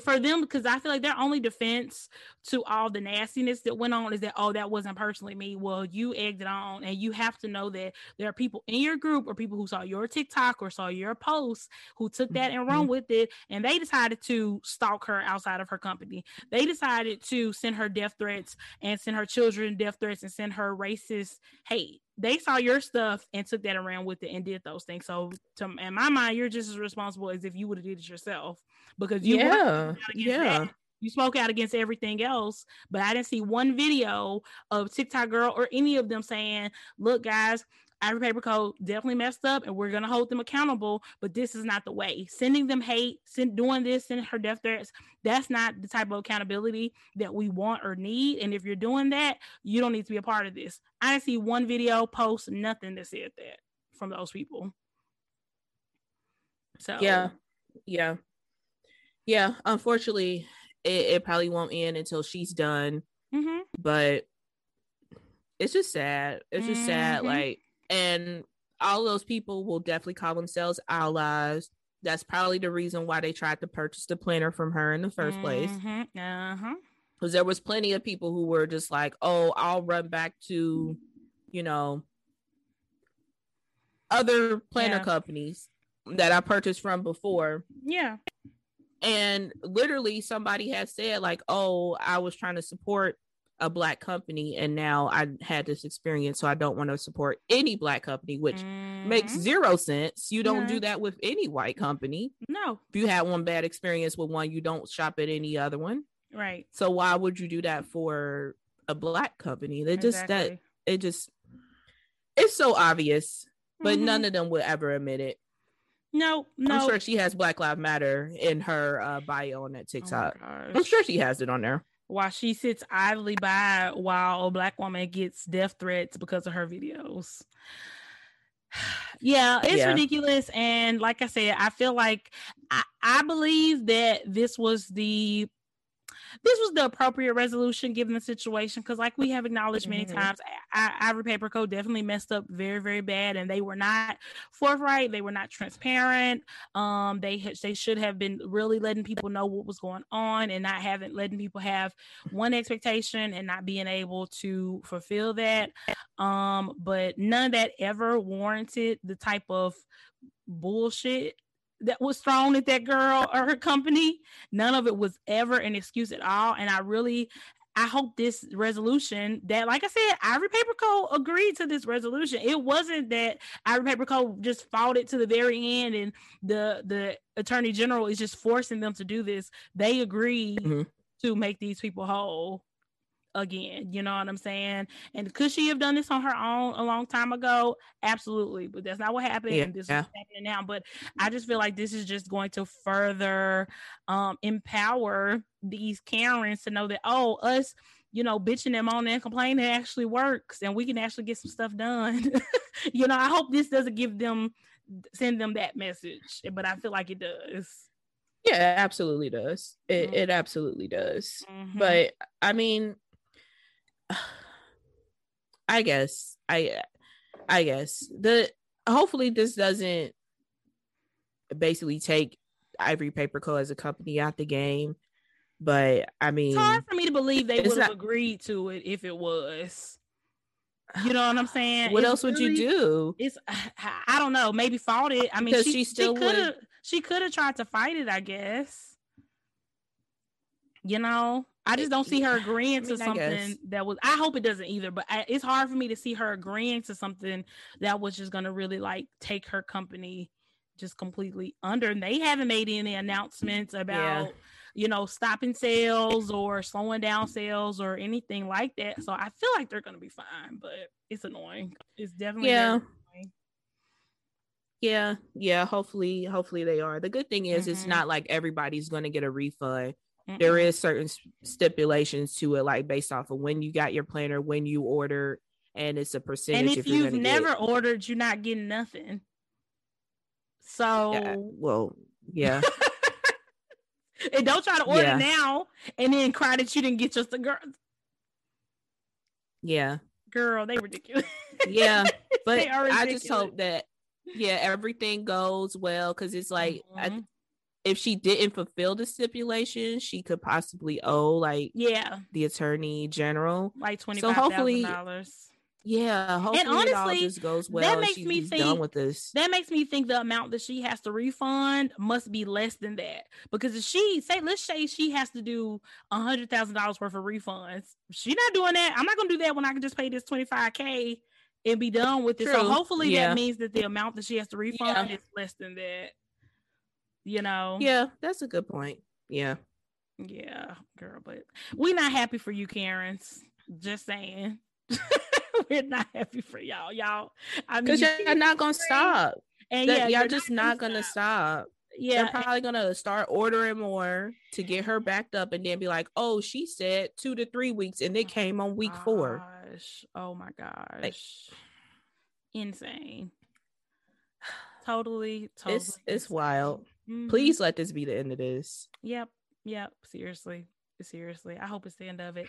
for them, because I feel like their only defense to all the nastiness that went on is that, oh, that wasn't personally me. Well, you egged it on, and you have to know that there are people in your group or people who saw your TikTok or saw your post who took that and run with it, and they decided to stalk her outside of her company. They decided to send her death threats and send her children death threats and send her racist hate. They saw your stuff and took that around with it and did those things. So in my mind, you're just as responsible as if you would have did it yourself, because you that. You spoke out against everything else. But I didn't see one video of TikTok Girl or any of them saying, look, guys, Ivory Paper Co. definitely messed up and we're going to hold them accountable, but this is not the way. Sending them hate, doing this, sending her death threats, that's not the type of accountability that we want or need. And if you're doing that, you don't need to be a part of this. I didn't see one video, post, nothing that said that from those people. So. Yeah. Unfortunately, it probably won't end until she's done. Mm-hmm. But it's just sad. It's just sad. Like, and all those people will definitely call themselves allies. That's probably the reason why they tried to purchase the planner from her in the first place. Because there was plenty of people who were just like, oh, I'll run back to, you know, other planner companies that I purchased from before. Yeah. And literally somebody had said like, oh, I was trying to support a black company and now I had this experience, so I don't want to support any black company, which makes zero sense. You don't do that with any white company. No. If you had one bad experience with one, you don't shop at any other one. Right. So why would you do that for a black company? They just it's so obvious, but none of them would ever admit it. No. I'm sure she has Black Lives Matter in her bio on that TikTok. Oh, I'm sure she has it on there. While she sits idly by while a black woman gets death threats because of her videos. Yeah, it's ridiculous. And like I said, I feel like I believe that this was the appropriate resolution given the situation, because like we have acknowledged many times, Ivory Paper Co definitely messed up very, very bad, and they were not forthright, they were not transparent. They should have been really letting people know what was going on and not having letting people have one expectation and not being able to fulfill that. But none of that ever warranted the type of bullshit that was thrown at that girl or her company. None of it was ever an excuse at all. And I hope this resolution that, like I said, Ivory Paper Co agreed to this resolution. It wasn't that Ivory Paper Co just fought it to the very end and the attorney general is just forcing them to do this. They agreed to make these people whole again. You know what I'm saying? And could she have done this on her own a long time ago? Absolutely. But that's not what happened. Yeah, and this is happening now. But I just feel like this is just going to further empower these Karens to know that, oh, us, you know, bitching them on and complaining actually works and we can actually get some stuff done. You know, I hope this doesn't send them that message, but I feel like it does. Yeah, it absolutely does. It absolutely does. But I mean, I guess hopefully this doesn't basically take Ivory Paper Co as a company out the game, but I mean, it's hard for me to believe they would have agreed to it if it was. You know what I'm saying? What else would you do? It's I don't know. Maybe fought it. I mean, she could have tried to fight it, I guess. You know, I just don't see her agreeing to something that was, I hope it doesn't either, but it's hard for me to see her agreeing to something that was just going to really like take her company just completely under. And they haven't made any announcements about, you know, stopping sales or slowing down sales or anything like that. So I feel like they're going to be fine, but it's annoying. It's definitely annoying. Yeah. Hopefully they are. The good thing is it's not like everybody's going to get a refund. There is certain stipulations to it, like based off of when you got your planner, when you ordered, and it's a percentage. And if you've never ordered, you're not getting nothing. So, and don't try to order now and then cry that you didn't get just a girl. Yeah, girl, they ridiculous. Yeah, but ridiculous. I just hope that everything goes well, because it's like. If she didn't fulfill the stipulation, she could possibly owe the attorney general like $25,000. Yeah, hopefully and honestly, it all just goes well. That makes me think done with this. That makes me think the amount that she has to refund must be less than that, because if let's say she has to do $100,000 worth of refunds, she's not doing that. I'm not gonna do that when I can just pay this $25,000 and be done with it. So hopefully that means that the amount that she has to refund is less than that. You know, that's a good point. Yeah, girl, but we're not happy for you, Karens. Just saying, we're not happy for y'all. Y'all, I mean, because you're not gonna stop, and y'all just not gonna stop. Yeah, they're probably gonna start ordering more to get her backed up, and then be like, "Oh, she said 2 to 3 weeks, and it came on week 4." Oh my gosh, like, insane! Totally, it's wild. Please let this be the end of this. Yep. Yeah, seriously. I hope it's the end of it.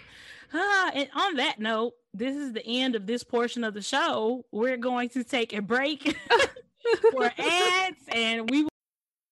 And on that note, this is the end of this portion of the show. We're going to take a break for ads, and we will.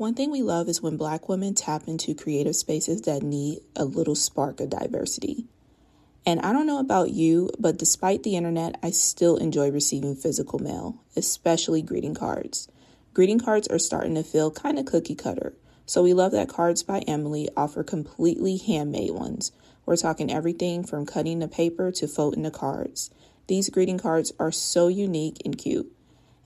One thing we love is when Black women tap into creative spaces that need a little spark of diversity. And I don't know about you, but despite the internet, I still enjoy receiving physical mail, especially greeting cards. Greeting cards are starting to feel kind of cookie cutter. So we love that Cards by Emily offer completely handmade ones. We're talking everything from cutting the paper to folding the cards. These greeting cards are so unique and cute.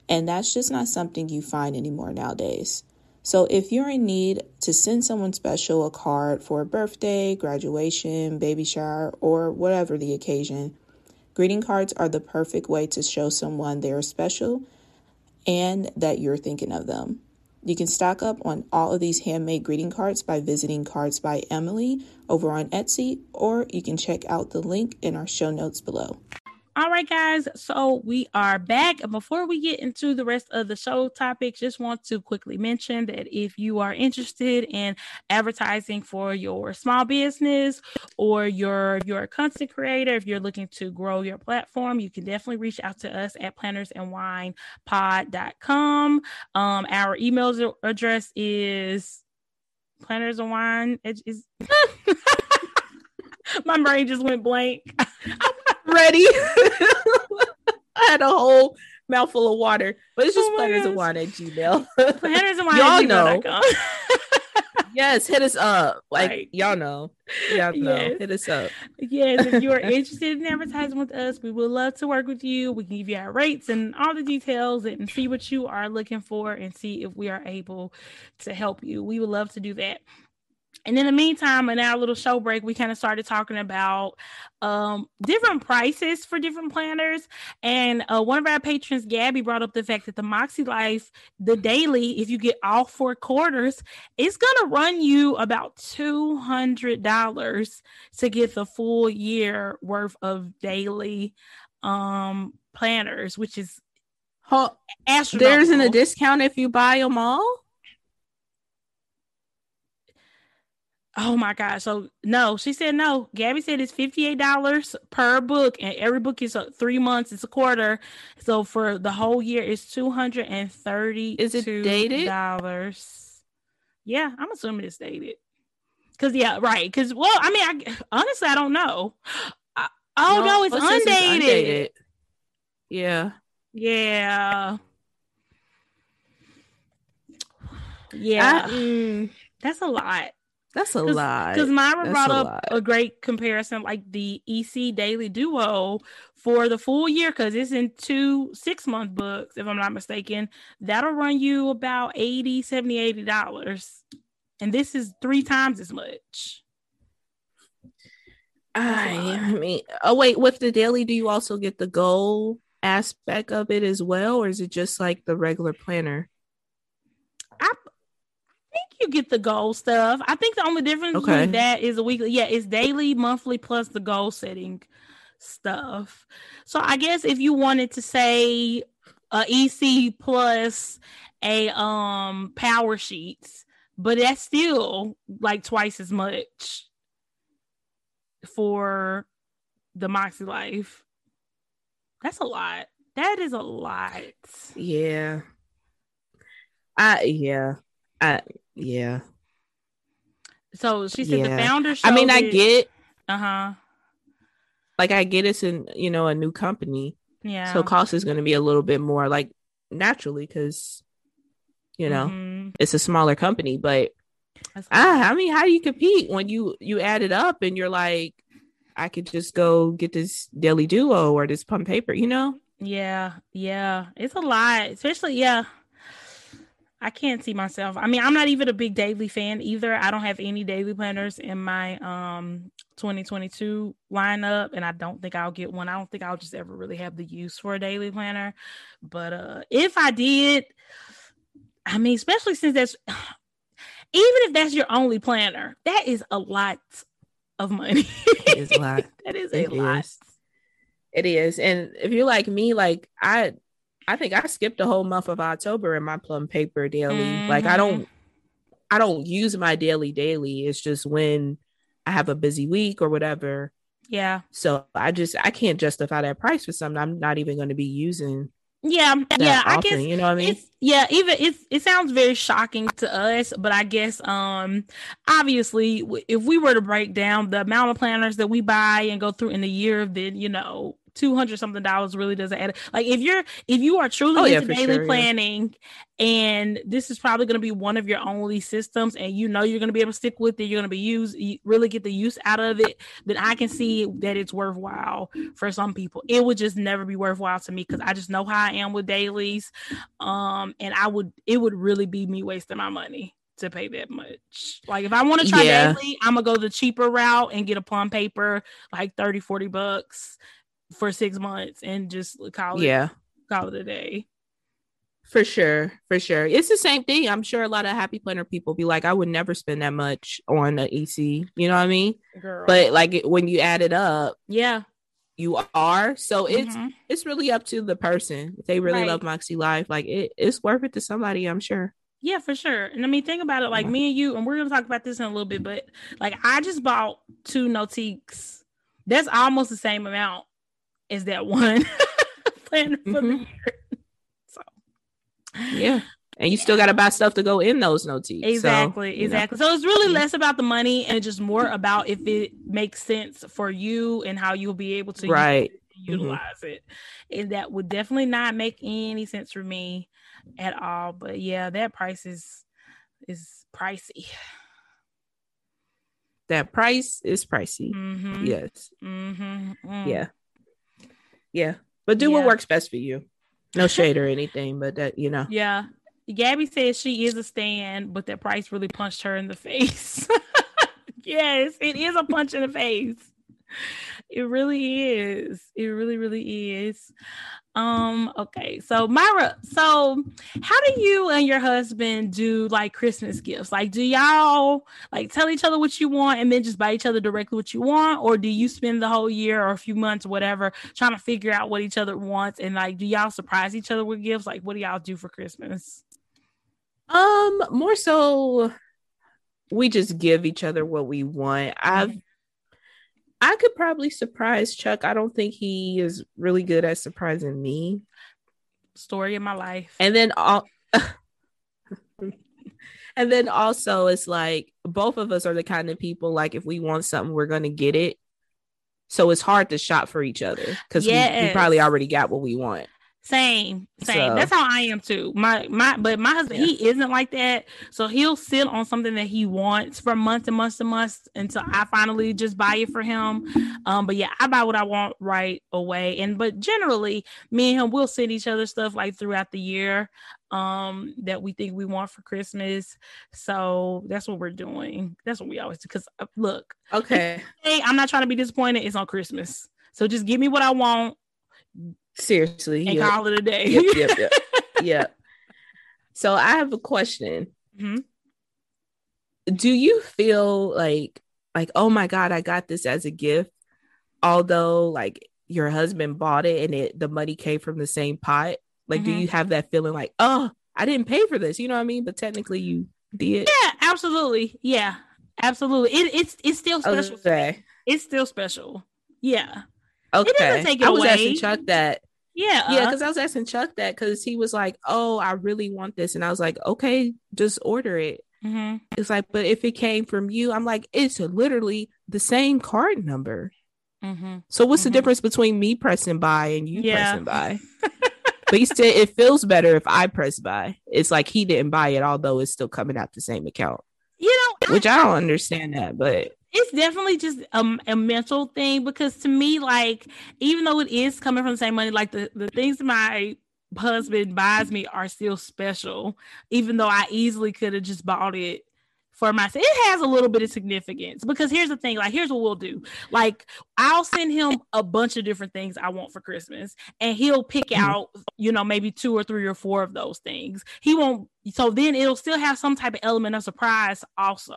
And that's just not something you find anymore nowadays. So if you're in need to send someone special a card for a birthday, graduation, baby shower, or whatever the occasion, greeting cards are the perfect way to show someone they are special and that you're thinking of them. You can stock up on all of these handmade greeting cards by visiting Cards by Emily over on Etsy, or you can check out the link in our show notes below. All right, guys, so we are back. And before we get into the rest of the show topics, just want to quickly mention that if you are interested in advertising for your small business or your content creator, if you're looking to grow your platform, you can definitely reach out to us at plannersandwinepod.com. Our email address is plannersandwine. My brain just went blank. Ready. I had a whole mouthful of water, but it's just plannersandwine@gmail.com. plannersandwine@gmail.com. Y'all know. Yes, hit us up. Like, right. Y'all know. Yes. Hit us up. Yes, if you are interested in advertising with us, we would love to work with you. We can give you our rates and all the details and see what you are looking for and see if we are able to help you. We would love to do that. And in the meantime, in our little show break, we kind of started talking about different prices for different planners. And one of our patrons, Gabby, brought up the fact that the Moxie Life, the daily, if you get all 4 quarters, it's going to run you about $200 to get the full year worth of daily planners, which is astronomical. There isn't a discount if you buy them all? Oh my gosh. So no, she said no. Gabby said it's $58 per book, and every book is 3 months. It's a quarter. So for the whole year, it's $232. Is it dated? Yeah, I'm assuming it's dated. Because, yeah, right. Because, well, I mean, honestly, I don't know. No, it's undated. Yeah. That's a lot. That's a lot. Because Myra brought up a great comparison, like the EC Daily Duo for the full year, because it's in 2 6-month books, if I'm not mistaken. That'll run you about $80. And this is 3 times as much. I mean, oh, wait, with the daily, do you also get the goal aspect of it as well? Or is it just like the regular planner? You get the goal stuff. I think the only difference between that is a weekly. Yeah, it's daily, monthly, plus the goal setting stuff. So I guess if you wanted to say a EC plus a power sheets, but that's still like twice as much for the Moxie Life. That's a lot. That is a lot. Yeah. So she said the founder. I mean, I get. Like I get it's in, you know, a new company. Yeah. So cost is going to be a little bit more, like naturally, because you know it's a smaller company. But I mean, how do you compete when you add it up and you're like, I could just go get this Daily Duo or this pump paper, you know? Yeah. It's a lot, especially I can't see myself. I mean, I'm not even a big daily fan either. I don't have any daily planners in my 2022 lineup, and I don't think I'll get one. I don't think I'll just ever really have the use for a daily planner. But if I did, I mean, especially since that's, even if that's your only planner, that is a lot of money. It is a lot. That is a lot. It is. And if you're like me, like I think I skipped the whole month of October in my plum paper daily. Mm-hmm. Like I don't use my daily. It's just when I have a busy week or whatever. Yeah. So I can't justify that price for something I'm not even going to be using. Yeah. Yeah. Often, I guess, you know what I mean? It sounds very shocking to us, but I guess, obviously if we were to break down the amount of planners that we buy and go ththrough in the year, then, you know, $200 something really doesn't add. Like if you are truly into daily planning, and this is probably going to be one of your only systems, and you know you're going to be able to stick with it, you're going to be really get the use out of it, then I can see that it's worthwhile for some people. It would just never be worthwhile to me because I just know how I am with dailies, and it would really be me wasting my money to pay that much. Like if I want to try daily, I'm gonna go the cheaper route and get a plum paper like $30-$40. For 6 months and just call it a day. For sure. It's the same thing. I'm sure a lot of happy planner people be like, I would never spend that much on an EC. You know what I mean? Girl. But like when you add it up, you are. So it's really up to the person. If they really love Moxie Life, like it's worth it to somebody, I'm sure. Yeah, for sure. And I mean, think about it. Like me and you, and we're gonna talk about this in a little bit, but like I just bought 2 Noteiques. That's almost the same amount is that one planner for the year. So and you still got to buy stuff to go in those Noteiques. Exactly. So it's really less about the money and just more about if it makes sense for you and how you'll be able to utilize it. And that would definitely not make any sense for me at all. But yeah, that price is pricey. That price is pricey. Mm-hmm. Yes. Mm-hmm. Mm. Yeah. But do what works best for you. No shade or anything, but that, you know. Yeah. Gabby says she is a stan, but that price really punched her in the face. Yes, it is a punch in the face. It really is. It really, really is. Okay. So Myra, how do you and your husband do like Christmas gifts? Like, do y'all like tell each other what you want and then just buy each other directly what you want? Or do you spend the whole year or a few months, whatever, trying to figure out what each other wants? And like, do y'all surprise each other with gifts? Like, what do y'all do for Christmas? More so we just give each other what we want. I could probably surprise Chuck. I don't think he is really good at surprising me. Story of my life. And then also it's like both of us are the kind of people like if we want something, we're going to get it. So it's hard to shop for each other because we probably already got what we want. Same. So, that's how I am too. But my husband, he isn't like that. So he'll sit on something that he wants for months and months and months until I finally just buy it for him. But yeah, I buy what I want right away. But generally, me and him will send each other stuff like throughout the year that we think we want for Christmas. So that's what we're doing. That's what we always do. Because look, I'm not trying to be disappointed. It's on Christmas, so just give me what I want. Seriously, and call it a day. Yep. So I have a question. Do you feel like oh my god, I got this as a gift, although like your husband bought it and the money came from the same pot? Like, do you have that feeling like, oh, I didn't pay for this, you know what I mean? But technically you did. Absolutely. It's still special. Okay. It's still special. Yeah. Okay. It doesn't take it away. Asking Chuck that. Yeah, because I was asking Chuck that because he was like, oh, I really want this. And I was like, okay, just order it. It's like, but if it came from you, I'm like, it's literally the same card number. So what's the difference between me pressing buy and you pressing buy? But he said it feels better if I press buy. It's like he didn't buy it, although it's still coming out the same account. Which I don't understand that, but... It's definitely just a mental thing because to me, like, even though it is coming from the same money, like the things my husband buys me are still special, even though I easily could have just bought it for myself. It has a little bit of significance, because here's the thing, like, here's what we'll do. Like, I'll send him a bunch of different things I want for Christmas, and he'll pick out, you know, maybe 2 or 3 or 4 of those things. He won't, so then it'll still have some type of element of surprise also.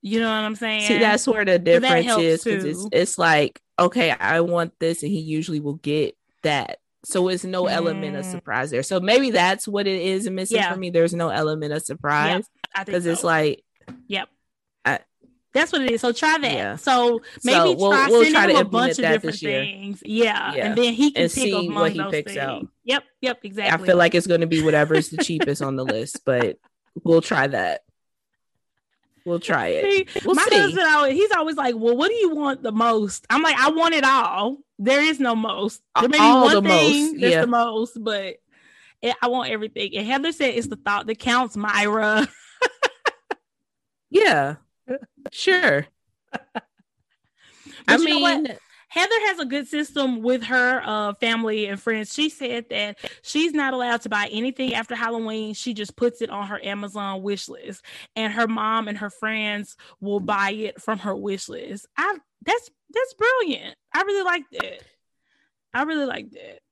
You know what I'm saying? See, that's where the difference is, because it's like, okay, I want this, and he usually will get that. So it's no element of surprise there. So maybe that's what it is missing for me. There's no element of surprise, because it's like, that's what it is. So try that. Yeah. So maybe we'll try to a bunch of different things. Yeah. And then he can pick among what he those picks things. Out. Yep, exactly. I feel like it's going to be whatever is the cheapest on the list, but we'll try that. We'll try it. My husband always, he's always like, well, what do you want the most? I'm like, I want it all. There is no most. There may be one thing that's the most, but I want everything. And Heather said it's the thought that counts, Myra. Yeah, sure. I mean, Heather has a good system with her family and friends. She said that she's not allowed to buy anything after Halloween. She just puts it on her Amazon wish list, and her mom and her friends will buy it from her wish list. That's brilliant. I really like that.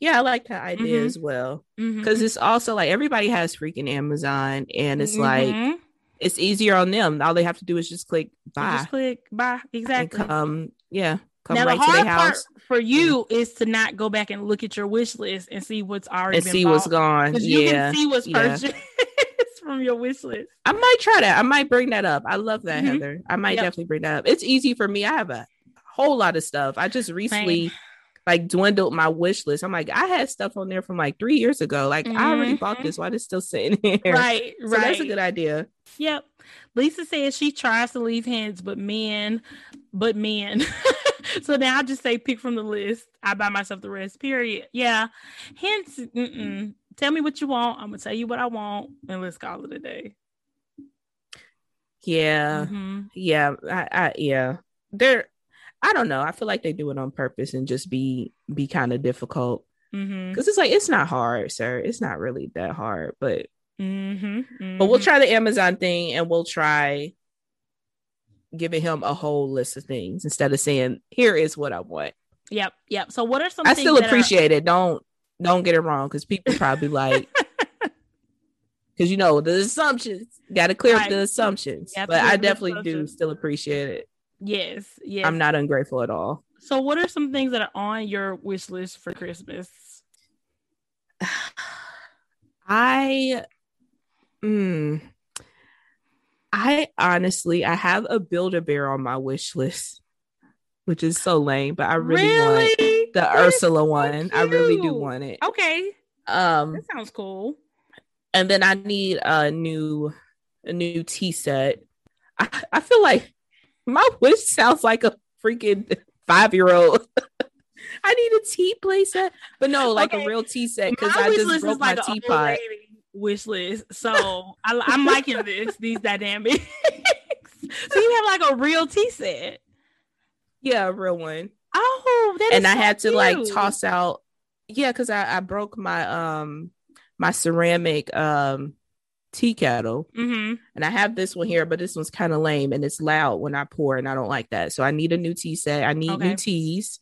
Yeah, I like that idea as well, because it's also like everybody has freaking Amazon, and it's like it's easier on them. All they have to do is just click buy. Just click buy, exactly. Come now, right the hard to their house. Part for you is to not go back and look at your wish list and see what's already and been see bought. What's gone. You can see what's purchased from your wish list. I might try that. I might bring that up. I love that, Heather. I might definitely bring that up. It's easy for me. I have a whole lot of stuff. I just recently. Like dwindled my wish list. I'm like, I had stuff on there from like 3 years ago. Like I already bought this. Why is it still sitting here? Right. So that's a good idea. Yep. Lisa says she tries to leave hints, but men. So now I just say pick from the list. I buy myself the rest, period. Yeah. Hints. Tell me what you want. I'm going to tell you what I want, and let's call it a day. Yeah. Yeah. I I don't know. I feel like they do it on purpose and just be kind of difficult, because it's like, it's not hard, sir. It's not really that hard, but but we'll try the Amazon thing, and we'll try giving him a whole list of things instead of saying, here is what I want. Yep. So what are some? I still appreciate it. Don't get it wrong, because people probably like. Because, you know, the assumptions, got to clear up the assumptions, but I definitely do still appreciate it. Yes. I'm not ungrateful at all. So what are some things that are on your wish list for Christmas? I honestly, I have a Build-A-Bear on my wish list, which is so lame, but I really want the Ursula one. I really do want it. Okay. That sounds cool. And then I need a new tea set. I feel like my wish sounds like a freaking 5-year-old. I need a tea playset, but no, like a real tea set, because I just broke my teapot. Wish list, so I'm liking these dynamics. So you have like a real tea set? Yeah, a real one. Oh, that and is I so had to cute. Like toss out. Yeah, because I broke my my ceramic tea kettle, and I have this one here, but this one's kind of lame, and it's loud when I pour, and I don't like that. So I need a new tea set. I need new teas,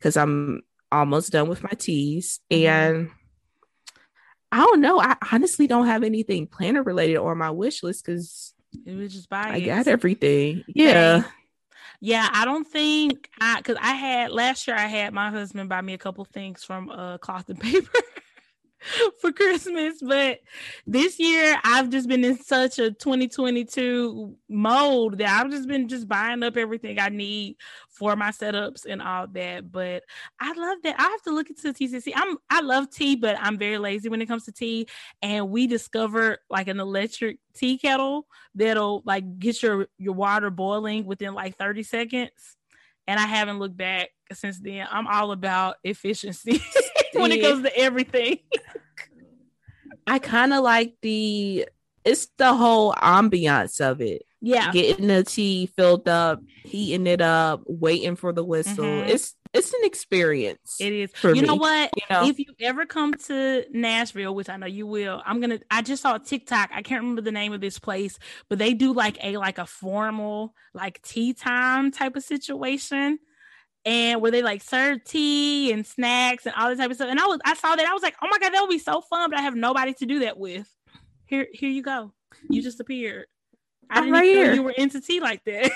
because I'm almost done with my teas, and I don't know. I honestly don't have anything planner related on my wish list, because I got everything. Yeah, I don't think because I had last year. I had my husband buy me a couple things from Cloth and Paper. For Christmas, but this year I've just been in such a 2022 mode that I've just been buying up everything I need for my setups and all that. But I love that. I have to look into TCC. I love tea, but I'm very lazy when it comes to tea. And we discovered like an electric tea kettle that'll like get your water boiling within like 30 seconds. And I haven't looked back since then. I'm all about efficiency. When it comes to everything. I kind of like the whole ambiance of it. Yeah. Getting the tea filled up, heating it up, waiting for the whistle. It's it's an experience. It is. You know what? You know? If you ever come to Nashville, which I know you will, I just saw a TikTok. I can't remember the name of this place, but they do like a formal, like tea time type of situation. And where they like serve tea and snacks and all that type of stuff. And I saw that. I was like, oh my God, that would be so fun. But I have nobody to do that with. Here you go. You just appeared. I didn't know you were into tea like that.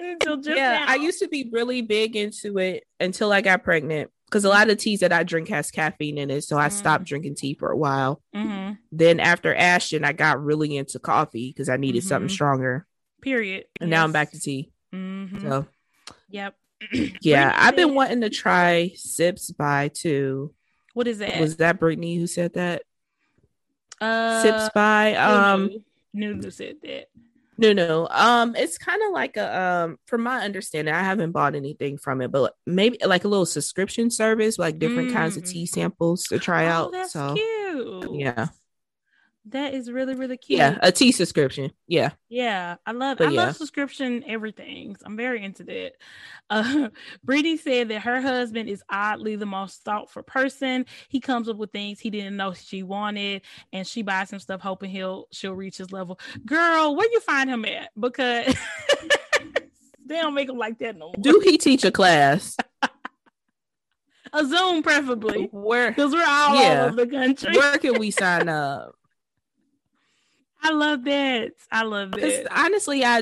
Until just now. I used to be really big into it until I got pregnant. Because a lot of teas that I drink has caffeine in it. So I stopped drinking tea for a while. Mm-hmm. Then after Ashton, I got really into coffee because I needed something stronger. Period. And now I'm back to tea. Mm-hmm. So. Yep. Yeah, I've been wanting to try Sips by too. What is that? Was that Brittany who said that? Sips by Nunu said that. No. It's kind of like a from my understanding, I haven't bought anything from it, but maybe like a little subscription service, like different kinds of tea samples to try out. That's cute. Yeah. That is really, really cute. Yeah, a tea subscription. Yeah. Yeah. I love subscription everything. I'm very into that. Brittany said that her husband is oddly the most thoughtful person. He comes up with things he didn't know she wanted, and she buys him stuff hoping she'll reach his level. Girl, where you find him at? Because they don't make him like that no more. Do he teach a class? A Zoom preferably. Because we're all over the country. Where can we sign up? I love that. Honestly, I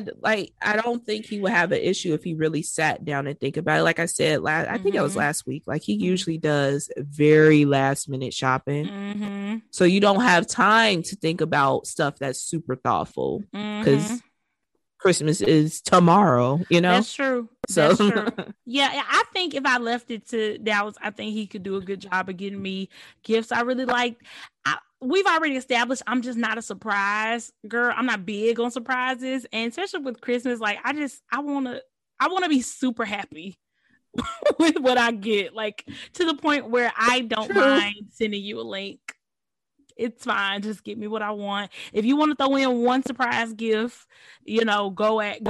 don't think he would have an issue if he really sat down and think about it. Like I said, I think that was last week. Like he usually does very last minute shopping. Mm-hmm. So you don't have time to think about stuff that's super thoughtful because Christmas is tomorrow, you know? That's true. So that's true. Yeah, I think if I left it to Dallas, I think he could do a good job of getting me gifts. I really liked. We've already established I'm just not a surprise girl. I'm not big on surprises. And especially with Christmas, like I want to be super happy with what I get, like to the point where I don't mind sending you a link. It's fine. Just give me what I want. If you want to throw in one surprise gift, you know, go ahead,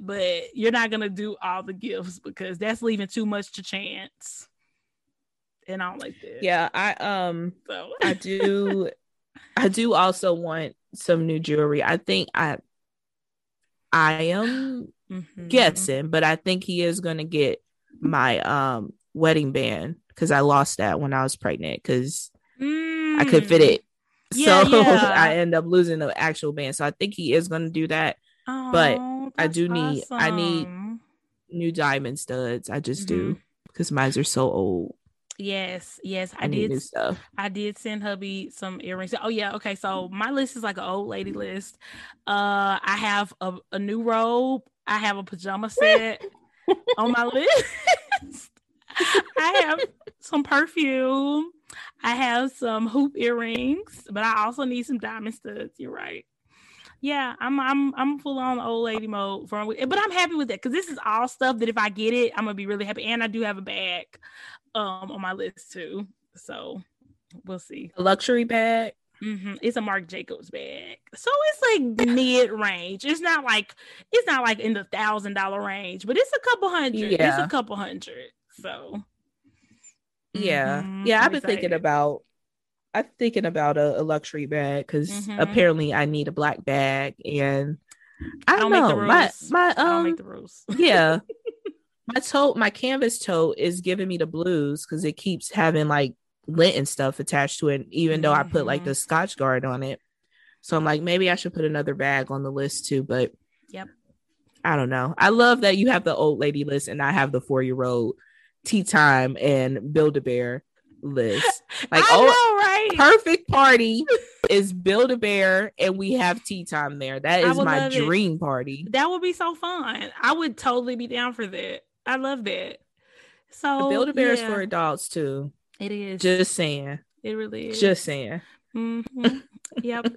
but you're not going to do all the gifts because that's leaving too much to chance. And I don't like that. Yeah, I I do also want some new jewelry. I think I am guessing, but I think he is going to get my wedding band because I lost that when I was pregnant because I could fit it. Yeah, so yeah. I end up losing the actual band. So I think he is going to do that. Oh, but I do need awesome. I need new diamond studs. I just do because mine are so old. Yes, I did stuff. I did send hubby some earrings. Oh yeah, okay. So my list is like an old lady list. I have a new robe. I have a pajama set on my list. I have some perfume. I have some hoop earrings, but I also need some diamond studs. You're right. Yeah, I'm full on old lady mode for, but I'm happy with that because this is all stuff that if I get it, I'm gonna be really happy. And I do have a bag on my list too, so we'll see. A luxury bag. It's a Marc Jacobs bag, so it's like mid range. It's not like in the $1,000 range, but it's a couple hundred. Yeah. It's a couple hundred. So yeah. I'm thinking about a luxury bag because apparently I need a black bag, and I don't know. I don't make the rules. Yeah, my canvas tote is giving me the blues because it keeps having like lint and stuff attached to it, even though I put like the Scotch Guard on it. So I'm like, maybe I should put another bag on the list too. But I don't know. I love that you have the old lady list and I have the 4-year-old tea time and Build-A-Bear list. Like, perfect party is Build-A-Bear and we have tea time there. That is my dream party. That would be so fun. I would totally be down for that. I love that. So Build-A-Bear is for adults too. It is. Just saying. It really is. Just saying. Yep.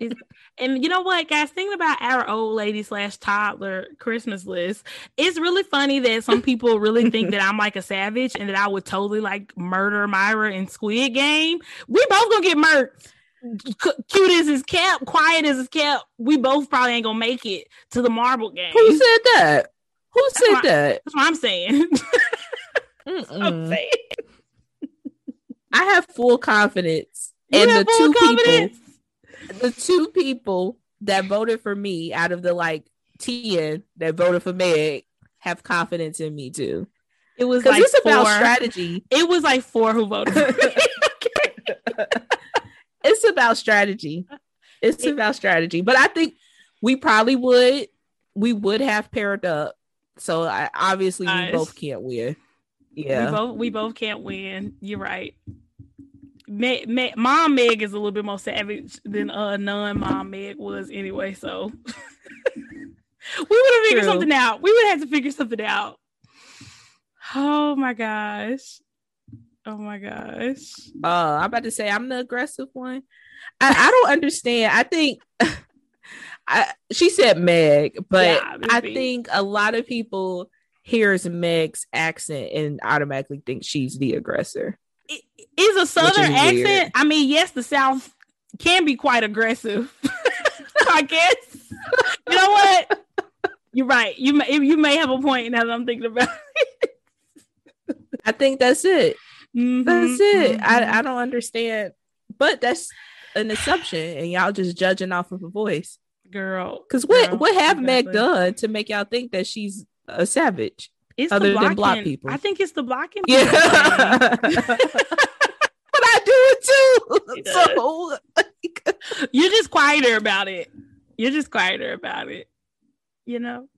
And you know what, guys? Thinking about our old lady /toddler Christmas list, it's really funny that some people really think that I'm like a savage and that I would totally like murder Myra in Squid Game. We both gonna get murdered. Cute as is kept, quiet as is kept. We both probably ain't gonna make it to the marble game. Who said that? That's what I'm saying. I'm saying. I have full confidence in the two people that voted for me out of the like 10 that voted for Meg have confidence in me too. It was like it's four, about strategy. It was like four who voted for me. It's about strategy. It's about strategy. But I think we would have paired up. So obviously we both can't win. Yeah. We both can't win. You're right. Mom Meg is a little bit more savage than non-Mom Meg was anyway. So we would have figured something out. We would have to figure something out. Oh my gosh. I'm about to say I'm the aggressive one. I don't understand. I think she said Meg, but yeah, I think a lot of people hears Meg's accent and automatically think she's the aggressor. It is a Southern accent. Weird. I mean, yes, the South can be quite aggressive. I guess. You know what? You're right. You may have a point now that I'm thinking about it. I think that's it. Mm-hmm, that's it. Mm-hmm. I don't understand, but that's an assumption, and y'all just judging off of a voice, girl. Because what have Meg done to make y'all think that she's a savage? It's other than block people. I think it's the blocking. Yeah, but I do it too. So like, You're just quieter about it. You know.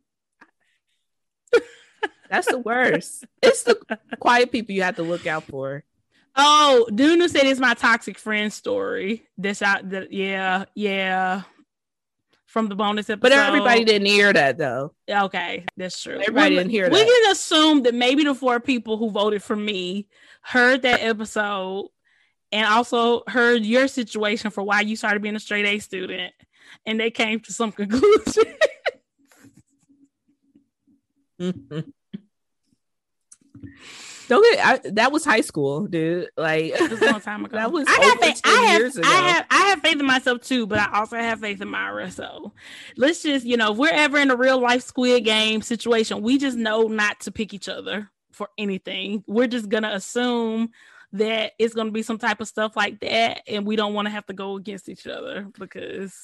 That's the worst. It's the quiet people you have to look out for. Oh, Duna said it's my toxic friend story. Yeah. From the bonus episode. But everybody didn't hear that, though. Okay, that's true. Everybody didn't hear that. We can assume that maybe the four people who voted for me heard that episode and also heard your situation for why you started being a straight A student, and they came to some conclusion. That was high school, dude. Like it was a long time ago. That was I have faith in myself too, but I also have faith in Myra. So let's just, if we're ever in a real life Squid Game situation, we just know not to pick each other for anything. We're just gonna assume that it's gonna be some type of stuff like that, and we don't want to have to go against each other because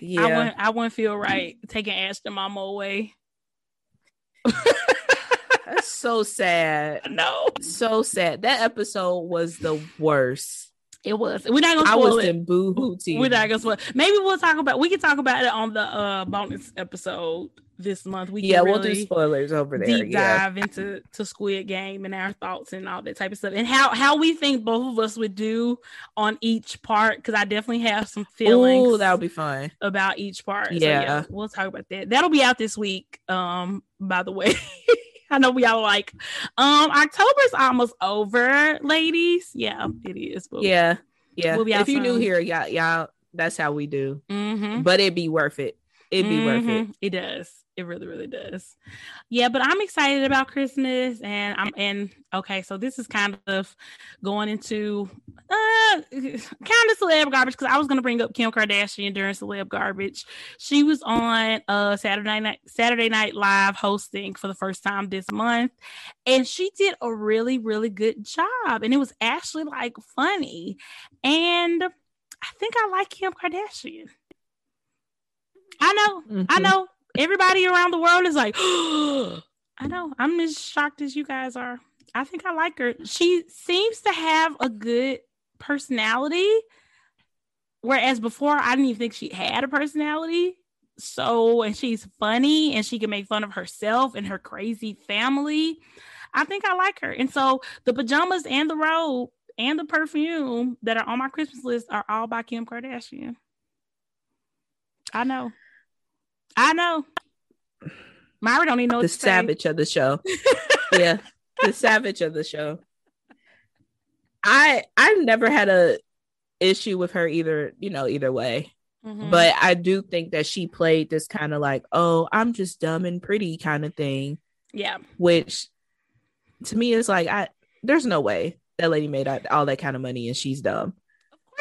yeah, I wouldn't feel right taking Ashton Mama away. That's so sad. No, so sad. That episode was the worst. It was. We're not gonna spoil it. I was in boo-hoo tea. We're not gonna spoil it. Maybe we can talk about it on the bonus episode this month. We'll do spoilers over there. Deep dive into Squid Game and our thoughts and all that type of stuff and how we think both of us would do on each part, because I definitely have some feelings. Oh, that'll be fun about each part. Yeah. So, yeah, we'll talk about that. That'll be out this week. By the way. I know we all like, October's almost over, ladies. Yeah, it is. Yeah. We'll be out if you're new here, y'all, that's how we do. Mm-hmm. But it'd be worth it. It'd be worth it. It does. It really, really does. Yeah, but I'm excited about Christmas, and so this is kind of going into kind of celeb garbage, because I was gonna bring up Kim Kardashian during celeb garbage. She was on Saturday Night Live hosting for the first time this month, and she did a really, really good job, and it was actually like funny, and I think I like Kim Kardashian. I know. Everybody around the world is like, oh, I know. I'm as shocked as you guys are. I think I like her. She seems to have a good personality, whereas before I didn't even think she had a personality. So, and she's funny, and she can make fun of herself and her crazy family. I think I like her. And so the pajamas and the robe and the perfume that are on my Christmas list are all by Kim Kardashian. I know. Myra don't even know what the to savage say. Of the show. Yeah, the savage of the show. I never had a issue with her either way, mm-hmm. But I do think that she played this kind of like, oh, I'm just dumb and pretty kind of thing. Yeah, which to me is like, there's no way that lady made all that kind of money and she's dumb.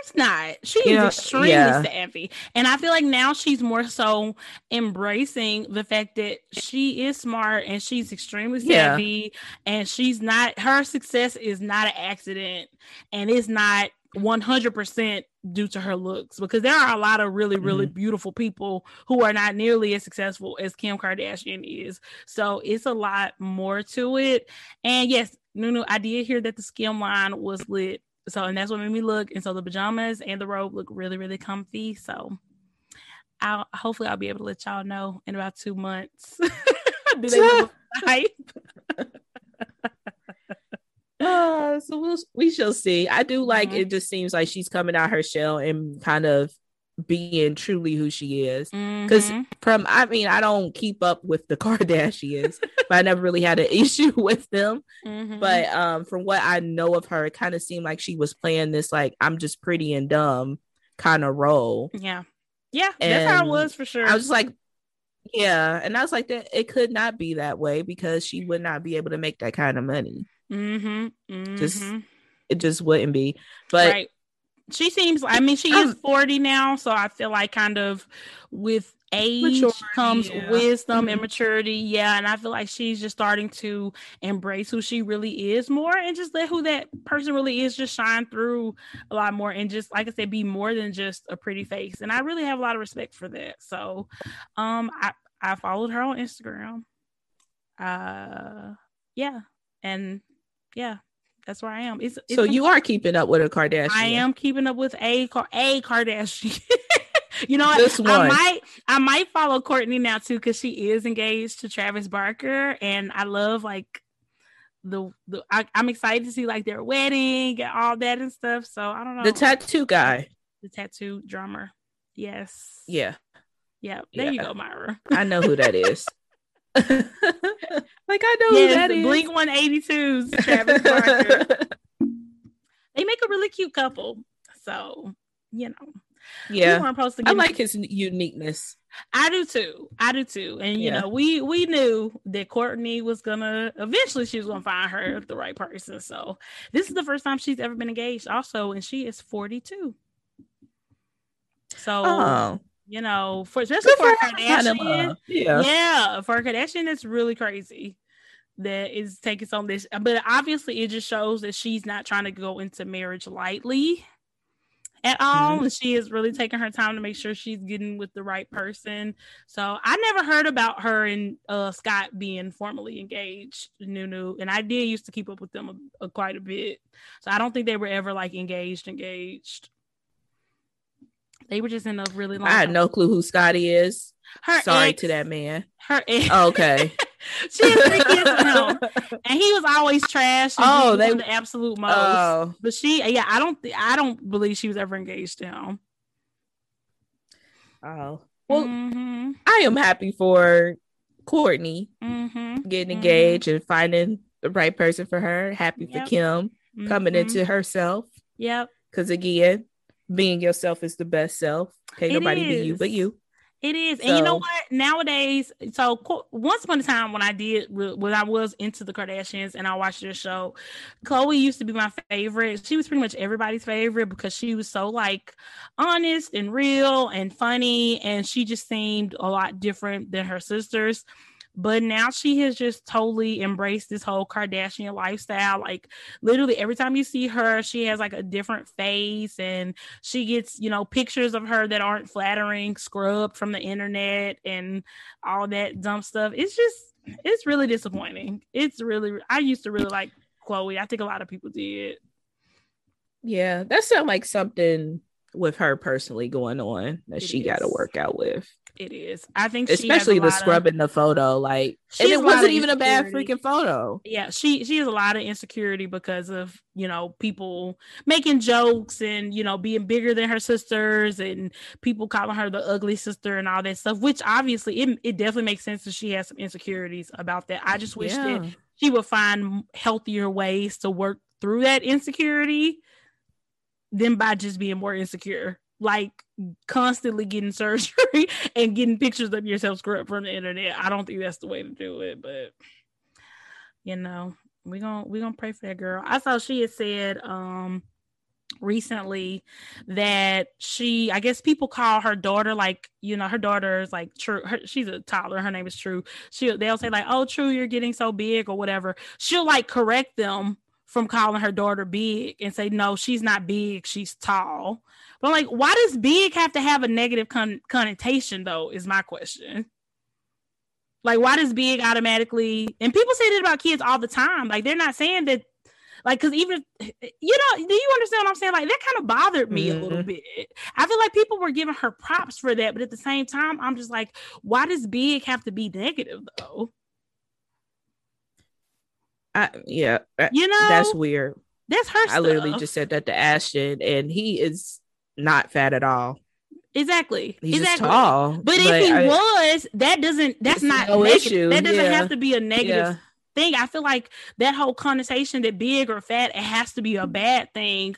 course not. She is extremely savvy. And I feel like now she's more so embracing the fact that she is smart and she's extremely savvy and she's not, her success is not an accident and it's not 100% due to her looks, because there are a lot of really, really beautiful people who are not nearly as successful as Kim Kardashian is. So it's a lot more to it. And yes, Nunu, I did hear that the skim line was lit. So, and that's what made me look. And so the pajamas and the robe look really, really comfy. So hopefully I'll be able to let y'all know in about 2 months. Do they look hype? So we shall see. I do like it just seems like she's coming out her shell and kind of being truly who she is, because I don't keep up with the Kardashians, but I never really had an issue with them, but from what I know of her, it kind of seemed like she was playing this like I'm just pretty and dumb kind of role. And that's how it was for sure. I was just like, and I was like, that it could not be that way because she would not be able to make that kind of money. It just wouldn't be, but she seems, I mean, she is 40 now, so I feel like kind of with age comes wisdom and maturity. And I feel like she's just starting to embrace who she really is more and just let who that person really is just shine through a lot more, and just, like I said, be more than just a pretty face. And I really have a lot of respect for that. So I followed her on Instagram. That's where I am. It's so you are keeping up with a Kardashian. I am keeping up with a Kardashian. You know what? I might follow Courtney now too, because she is engaged to Travis Barker, and I love like I'm excited to see like their wedding and all that and stuff. So I don't know. The tattoo drummer. Yes. Yeah. There you go, Myra. I know who that is. Like I know who that is. Blink 182's Travis Barker. They make a really cute couple. So, you know. Yeah. I like his uniqueness. I do too. And you know, we knew that Courtney was gonna eventually, she was gonna find her the right person. So this is the first time she's ever been engaged, also, and she is 42. So you know, especially for a Kardashian, for a Kardashian, it's really crazy that it's taking on this. But obviously, it just shows that she's not trying to go into marriage lightly at all, and she is really taking her time to make sure she's getting with the right person. So I never heard about her and Scott being formally engaged, Nunu, and I did used to keep up with them quite a bit. So I don't think they were ever like engaged. They were just in a really long. I had no clue who Scotty is. Sorry to that man. Her ex. Okay. She had 3 kids with him, and he was always trash. Oh, they were the absolute most. Oh. But she, I don't believe she was ever engaged to him. Oh well, I am happy for Courtney getting engaged and finding the right person for her. Happy for Kim coming into herself. Yep. Because again, being yourself is the best self. Can't nobody be you but you. It is. So. And you know what? Nowadays, so once upon a time when I was into the Kardashians and I watched their show, Khloe used to be my favorite. She was pretty much everybody's favorite because she was so like honest and real and funny. And she just seemed a lot different than her sisters. But now she has just totally embraced this whole Kardashian lifestyle. Like literally every time you see her, she has like a different face, and she gets, you know, pictures of her that aren't flattering scrubbed from the internet and all that dumb stuff. It's really disappointing. I used to really like Khloe. I think a lot of people did. Yeah. That sounds like something with her personally going on that she got to work out with. It is. I think especially the scrubbing the photo, like, and it wasn't even a bad freaking photo. Yeah, she has a lot of insecurity because of, you know, people making jokes and, you know, being bigger than her sisters and people calling her the ugly sister and all that stuff, which obviously it definitely makes sense that she has some insecurities about that. I just wish that she would find healthier ways to work through that insecurity than by just being more insecure. Like constantly getting surgery and getting pictures of yourself scrubbed from the internet. I don't think that's the way to do it, but you know, we're gonna pray for that girl. I saw she had said recently that she, I guess people call her daughter, like, you know, her daughter is like True. She's a toddler. Her name is True. They'll say like, oh, True, you're getting so big or whatever. She'll like correct them from calling her daughter big and say, no, she's not big. She's tall. But I'm like, why does big have to have a negative connotation though, is my question. Like, why does big automatically, and people say that about kids all the time. Like, they're not saying that, like, because even, you know, do you understand what I'm saying? Like, that kind of bothered me a little bit. I feel like people were giving her props for that, but at the same time, I'm just like, why does big have to be negative though? You know, that's weird. That's her stuff. I literally just said that to Ashton, and he is not fat at all. Exactly. He's just tall. But if he was, that's not no issue. That doesn't have to be a negative thing. I feel like that whole connotation that big or fat, it has to be a bad thing,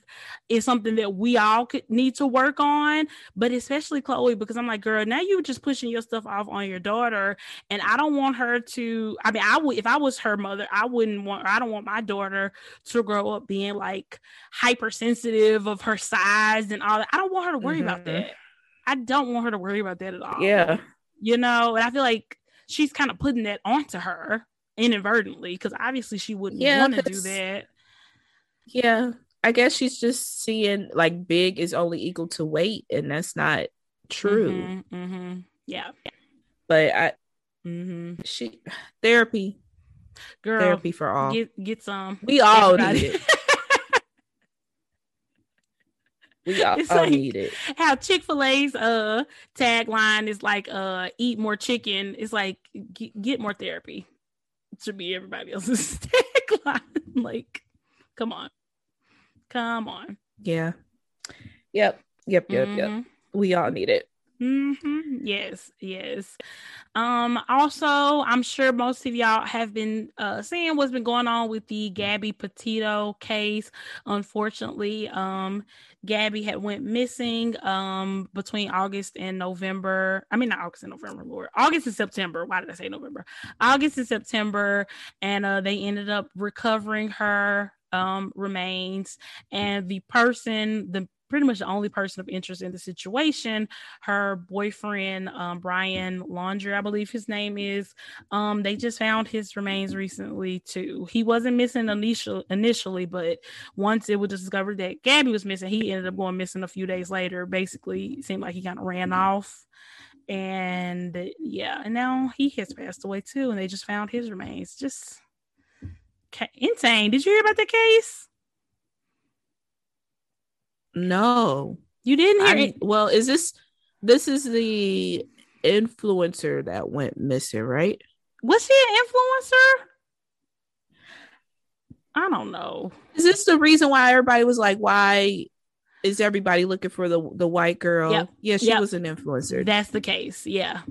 is something that we all need to work on, but especially Chloe, because I'm like, girl, now you're just pushing your stuff off on your daughter, and I don't want her to, I mean, I would, if I was her mother, I don't want my daughter to grow up being like hypersensitive of her size and all that. I don't want her to worry about that. I don't want her to worry about that at all. Yeah. You know, and I feel like she's kind of putting that onto her inadvertently, because obviously she wouldn't want to do that. Yeah. I guess she's just seeing like big is only equal to weight, and that's not true. Yeah. But therapy. Girl. Therapy for all. Get some. We all need it. We all need it. How Chick-fil-A's tagline is like, eat more chicken. It's like, get more therapy. It should be everybody else's tagline. Like, come on. Yeah. Yep. Yep. We all need it. Yes. Also, I'm sure most of y'all have been seeing what's been going on with the Gabby Petito case. Unfortunately, Gabby had went missing between August and November. I mean, not August and November, Lord. August and September. Why did I say November? August and September, and they ended up recovering her remains, and the person, the pretty much the only person of interest in the situation, her boyfriend, Brian Laundrie, I believe his name is, they just found his remains recently too. He wasn't missing initially, but once it was discovered that Gabby was missing, he ended up going missing a few days later. Basically, it seemed like he kind of ran off, and and now he has passed away too, and they just found his remains. Just insane. Did you hear about the case? No, you didn't hear it. Well, is this is the influencer that went missing, right? Was she an influencer? I don't know. Is this the reason why everybody was like, why is everybody looking for the white girl? Yep. Yeah, she was an influencer. That's the case. Yeah,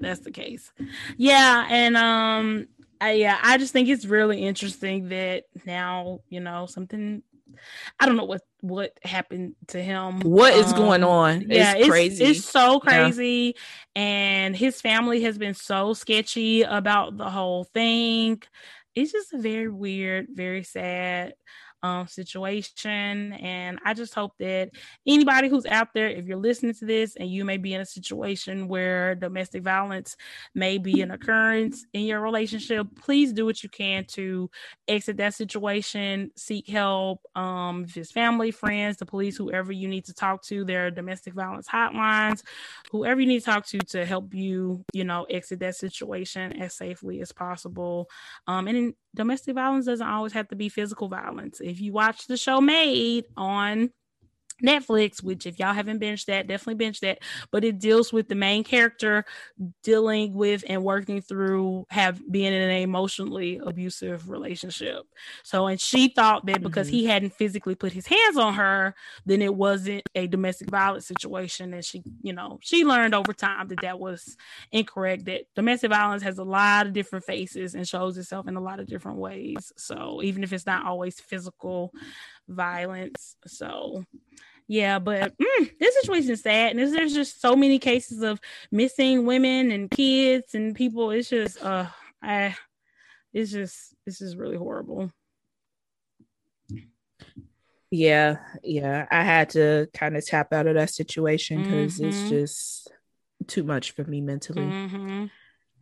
that's the case. Yeah, and I just think it's really interesting that now, you know, something, I don't know what happened to him. What is going on? It's crazy. It's so crazy. Yeah. And his family has been so sketchy about the whole thing. It's just a very weird, very sad situation. And I just hope that anybody who's out there, if you're listening to this and you may be in a situation where domestic violence may be an occurrence in your relationship, please do what you can to exit that situation, seek help. If it's family, friends, the police, whoever you need to talk to, there are domestic violence hotlines, whoever you need to talk to help you, you know, exit that situation as safely as possible. And domestic violence doesn't always have to be physical violence. If you watch the show Made on Netflix, which if y'all haven't binged that, definitely binge that, but it deals with the main character dealing with and working through being in an emotionally abusive relationship. So, and she thought that because he hadn't physically put his hands on her, then it wasn't a domestic violence situation. And she, you know, she learned over time that was incorrect, that domestic violence has a lot of different faces and shows itself in a lot of different ways. So even if it's not always physical violence. So yeah, but this situation is sad, and there's just so many cases of missing women and kids and people. It's just, it's just really horrible. Yeah. I had to kind of tap out of that situation because it's just too much for me mentally.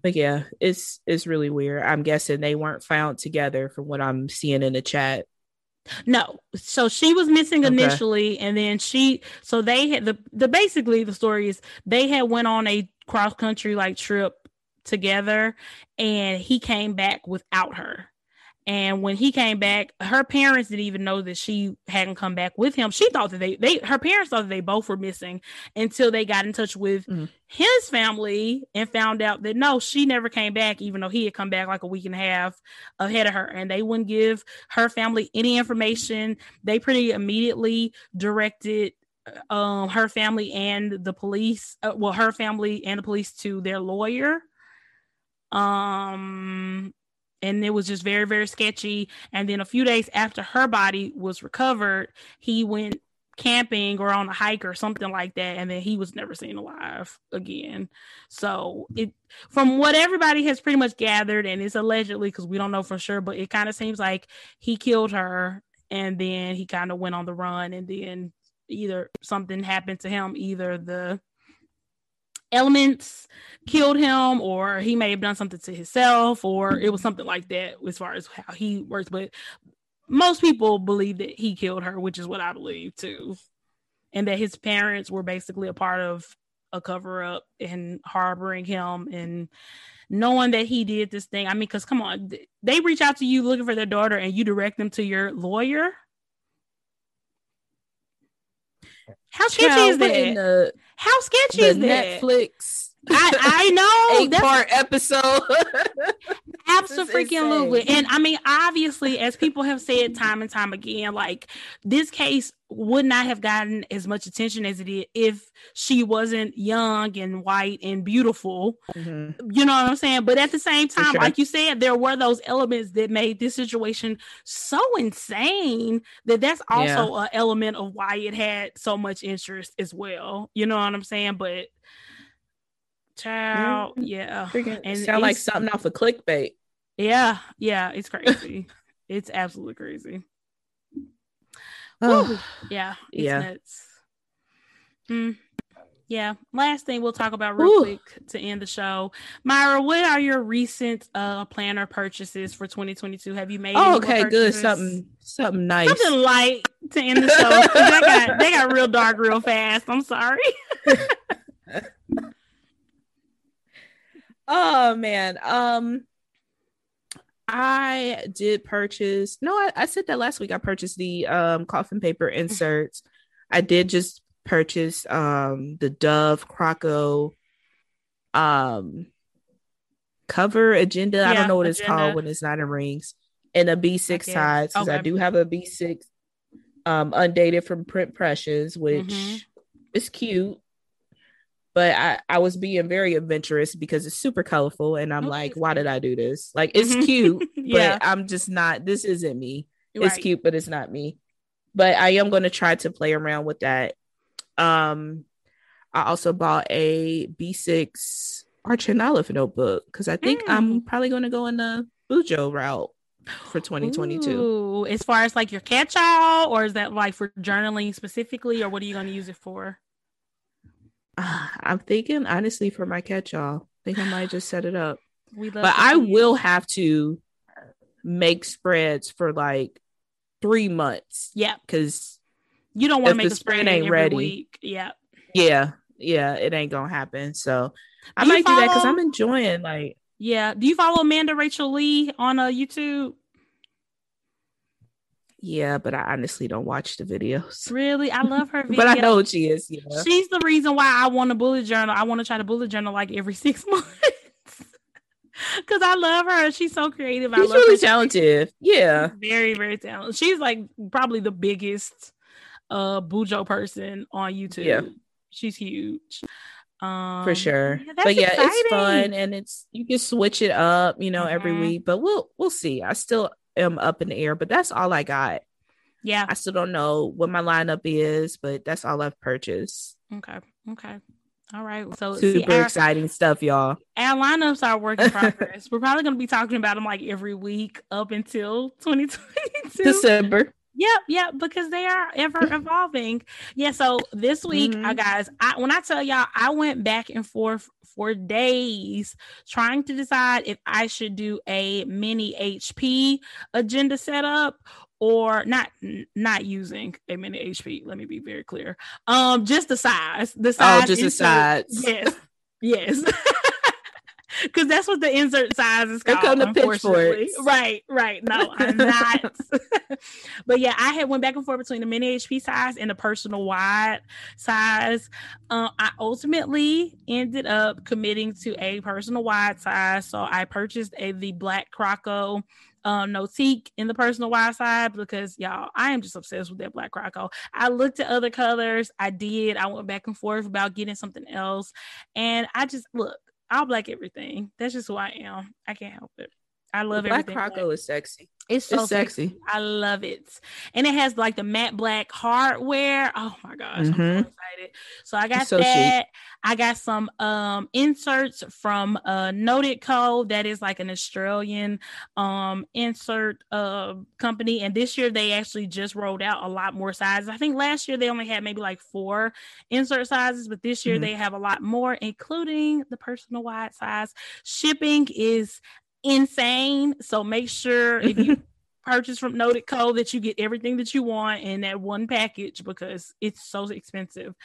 But yeah, it's really weird. I'm guessing they weren't found together from what I'm seeing in the chat. No, so she was missing initially, and then so they had the basically the story is they had went on a cross country like trip together, and he came back without her. And when he came back, her parents didn't even know that she hadn't come back with him. She thought that her parents thought that they both were missing until they got in touch with his family and found out that no, she never came back, even though he had come back like a week and a half ahead of her. And they wouldn't give her family any information. They pretty immediately directed her family and the police, her family and the police to their lawyer. And it was just very, very sketchy. And then a few days after her body was recovered, he went camping or on a hike or something like that. And then he was never seen alive again. So from what everybody has pretty much gathered, and it's allegedly because we don't know for sure, but it kind of seems like he killed her and then he kind of went on the run. And then either something happened to him, either the elements killed him, or he may have done something to himself, or it was something like that as far as how he works. But most people believe that he killed her, which is what I believe too, and that his parents were basically a part of a cover-up and harboring him and knowing that he did this thing. I mean, because come on, they reach out to you looking for their daughter and you direct them to your lawyer. How sketchy is that? How sketchy is that? Netflix. I know. 8-part episode. Absolutely. And I mean, obviously, as people have said time and time again, like this case would not have gotten as much attention as it did if she wasn't young and white and beautiful. You know what I'm saying? But at the same time, like you said, there were those elements that made this situation so insane that that's also an element of why it had so much interest as well. You know what I'm saying? But child, and sound like something off of clickbait. It's crazy. It's absolutely crazy. Nuts. Last thing we'll talk about real quick to end the show. Myra, what are your recent planner purchases for 2022? Have you made any purchases? Something nice, something light to end the show. They got real dark real fast. I'm sorry. Oh man. I did purchase. No, I said that last week. I purchased the coffin paper inserts. I did just purchase the Dove Croco cover agenda. I don't know what it's called when it's not in rings, and a B6 size, because I do have a B6 undated from Print Precious, which is cute. But I was being very adventurous because it's super colorful. And I'm like, why did I do this? Like, it's cute, but I'm just not, this isn't me. It's cute, but it's not me. But I am going to try to play around with that. I also bought a B6 Arch and Olive notebook because I think I'm probably going to go in the Bujo route for 2022. Ooh, as far as like your catch-all, or is that like for journaling specifically, or what are you going to use it for? I'm thinking honestly for my catch-all. I think I might just set it up. But I will have to make spreads for like 3 months. Yeah, because you don't want to make the spread ain't ready. Week. Yeah, it ain't gonna happen. So I might do that because I'm enjoying like. Yeah, do you follow Amanda Rachel Lee on YouTube? Yeah, but I honestly don't watch the videos. Really? I love her videos. But I know what she is. Yeah. She's the reason why I want to bullet journal. I want to try to bullet journal like every 6 months. Because I love her. She's so creative. She's really talented. Yeah. She's very, very talented. She's like probably the biggest Bujo person on YouTube. Yeah. She's huge. For sure. Yeah, it's fun. And you can switch it up, every week. But we'll see. I still am up in the air, but that's all I got. Yeah, I still don't know what my lineup is, but that's all I've purchased. Okay, all right. So super exciting stuff, y'all. Our lineups are work in progress. We're probably going to be talking about them like every week up until 2022 December. Yep, because they are ever evolving. Yeah, so this week, guys, when I tell y'all, I went back and forth for days trying to decide if I should do a mini HP agenda setup or not using a mini HP. Let me be very clear. Just the size. The size. Yes. Because that's what the insert size is called. Come to pitchforks. Right. No, I'm not. But yeah, I had went back and forth between the mini HP size and the personal wide size. I ultimately ended up committing to a personal wide size. So I purchased the black croco Noteique in the personal wide side because y'all, I am just obsessed with that black croco. I looked at other colors. I went back and forth about getting something else. And I just I'll black everything. That's just who I am. I can't help it. I love black everything. Black croco is sexy. It's so sexy. I love it. And it has like the matte black hardware. Oh my gosh. Mm-hmm. I'm so excited. So I got that. Cheap. I got some inserts from Noteique Co. That is like an Australian insert company. And this year they actually just rolled out a lot more sizes. I think last year they only had maybe like 4 insert sizes, but this year they have a lot more, including the personal wide size. Shipping is insane, so make sure if you purchase from Noteique Co that you get everything that you want in that one package because it's so expensive.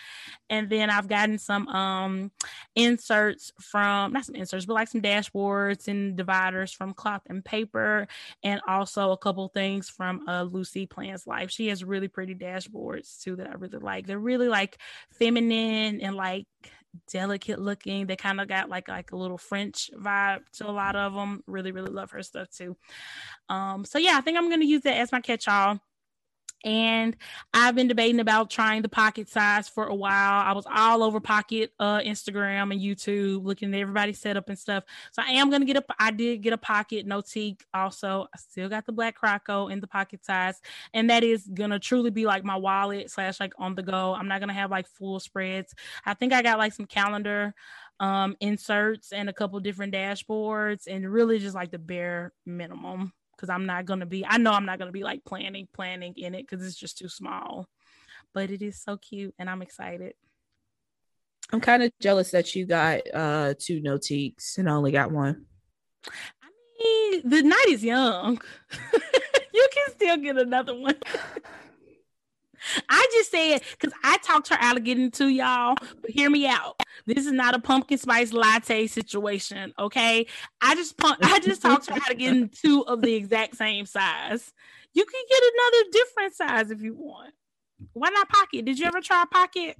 And then I've gotten some some dashboards and dividers from Cloth and Paper, and also a couple things from Lucy Plans Life. She has really pretty dashboards too that I really like. They're really like feminine and like delicate looking. They kind of got like a little French vibe to a lot of them. Really, really love her stuff too. So yeah, I think I'm going to use that as my catch-all. And I've been debating about trying the pocket size for a while. I was all over pocket, Instagram and YouTube, looking at everybody's setup and stuff. So I am going to I did get a pocket Noteique also. I still got the black croco in the pocket size. And that is going to truly be like my wallet / like on the go. I'm not going to have like full spreads. I think I got like some calendar inserts and a couple different dashboards and really just like the bare minimum. Because I'm not going to be like planning in it because it's just too small. But it is so cute and I'm excited. I'm kind of jealous that you got 2 Noteiques and I only got 1. I mean, the night is young. You can still get another one. I just said, because I talked her out of getting 2, y'all, but hear me out. This is not a pumpkin spice latte situation, okay? I just talked her out of getting 2 of the exact same size. You can get another different size if you want. Why not pocket? Did you ever try pocket?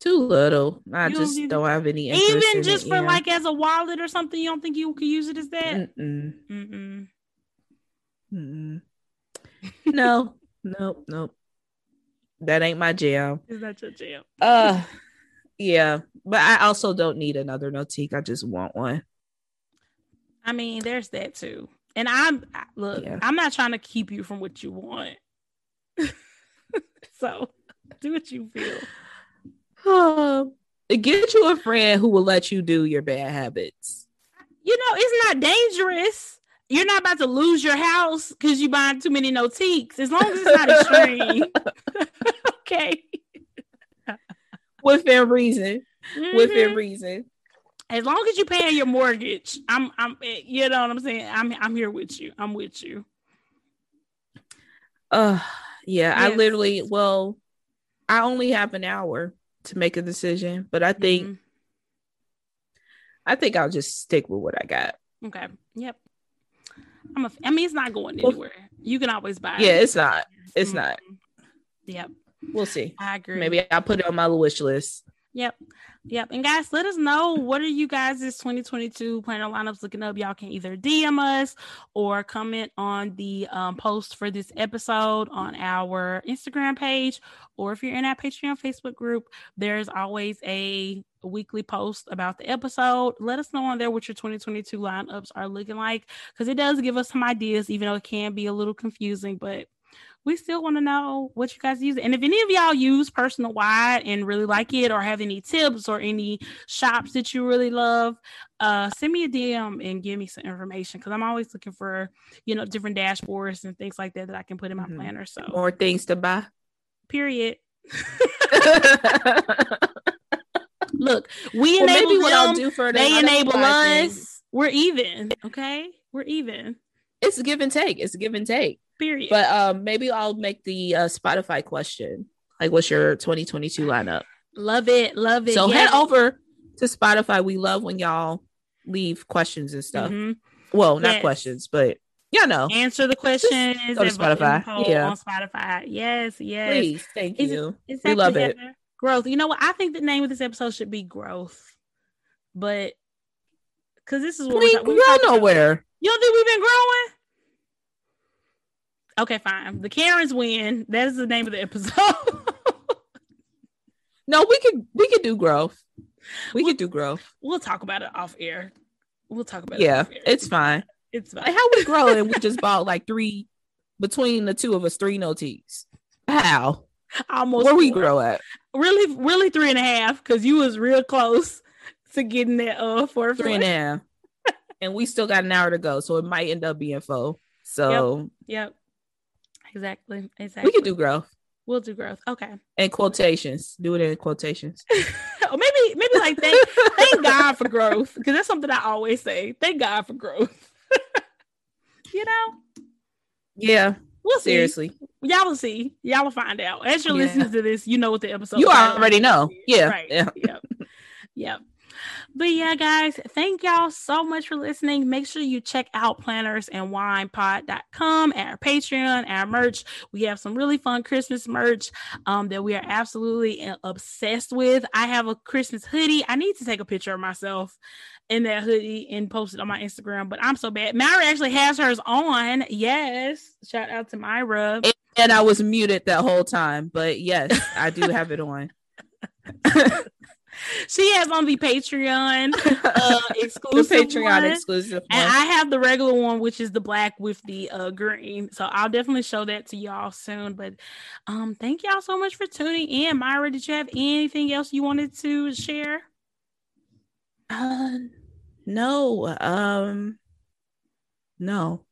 Too little. I don't have any interest even in just it, for like as a wallet or something. You don't think you could use it as that? No. Nope. That ain't my jam. Is that your jam? Yeah. But I also don't need another Noteique. I just want one. I mean, there's that too. And I'm not trying to keep you from what you want. So do what you feel. Get you a friend who will let you do your bad habits. You know, it's not dangerous. You're not about to lose your house because you buying too many Noteiques. As long as it's not extreme. Okay. Within reason. Mm-hmm. Within reason. As long as you're paying your mortgage, I'm you know what I'm saying? I'm here with you. I'm with you. Yes. I literally, I only have an hour to make a decision, but I think I'll just stick with what I got. Okay. Yep. It's not going anywhere. You can always buy it. Yeah, it's not. It's not. Yep. We'll see. I agree. Maybe I'll put it on my wish list. Yep. And guys, let us know, what are you guys' 2022 planner lineups looking up? Y'all can either DM us or comment on the post for this episode on our Instagram page, or if you're in our Patreon Facebook group, there's always a weekly post about the episode. Let us know on there what your 2022 lineups are looking like, because it does give us some ideas, even though it can be a little confusing, but we still want to know what you guys use. And if any of y'all use Personal Wide and really like it, or have any tips or any shops that you really love, send me a DM and give me some information, because I'm always looking for, you know, different dashboards and things like that that I can put in my planner. So more things to buy. Period. Look, we enable them, what I'll do for them, they enable us. Things. We're even, okay? We're even. It's a give and take. It's a give and take. Period. But maybe I'll make the Spotify question. Like, what's your 2022 lineup? Love it. Love it. So yes. Head over to Spotify. We love when y'all leave questions and stuff. Mm-hmm. Well, not questions, but you know. Answer the questions. Just go to Spotify. Yeah. On Spotify. Yes, yes. Please. Thank you. We love it. Growth. You know what? I think the name of this episode should be Growth. But because this is what we're nowhere. You don't think we've been growing? Okay, fine. The Karens win. That is the name of the episode. No, we could do Growth. We'll do Growth. We'll talk about it off air. We'll talk about it. Yeah, it's fine. It's fine. Like, how we grow and we just bought like three, between the two of us, 3 Noteiques. How? Almost. Where we grow at? Really 3.5, because you was real close to getting that for 3.5. And we still got an hour to go, so it might end up being 4. So yep. Exactly. We could do Growth. We'll do Growth. Okay. And quotations. Do it in quotations. Or maybe like thank God for growth, because that's something I always say. Thank God for growth. You know. Yeah. We'll see. Seriously. Y'all will see. Y'all will find out. As you're listening to this, you know what the episode. You already know. Yeah. Right. Yeah. Yep. But yeah, guys, thank y'all so much for listening. Make sure you check out plannersandwinepod.com, our Patreon, our merch. We have some really fun Christmas merch that we are absolutely obsessed with. I have a Christmas hoodie. I need to take a picture of myself in that hoodie and post it on my Instagram, but I'm so bad. Myra actually has hers on. Yes. Shout out to Myra. And I was muted that whole time, but yes, I do have it on. She has on the Patreon exclusive the Patreon one, exclusive one. And I have the regular one, which is the black with the green. So I'll definitely show that to y'all soon. But thank y'all so much for tuning in. Myra, did you have anything else you wanted to share? No. No.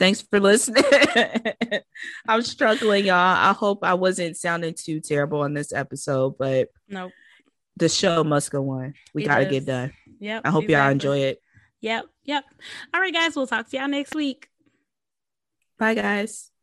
Thanks for listening. I'm struggling, y'all. I hope I wasn't sounding too terrible on this episode, but nope. The show must go on. We got to get done. Yep. I hope y'all enjoy it. Yep. All right, guys. We'll talk to y'all next week. Bye, guys.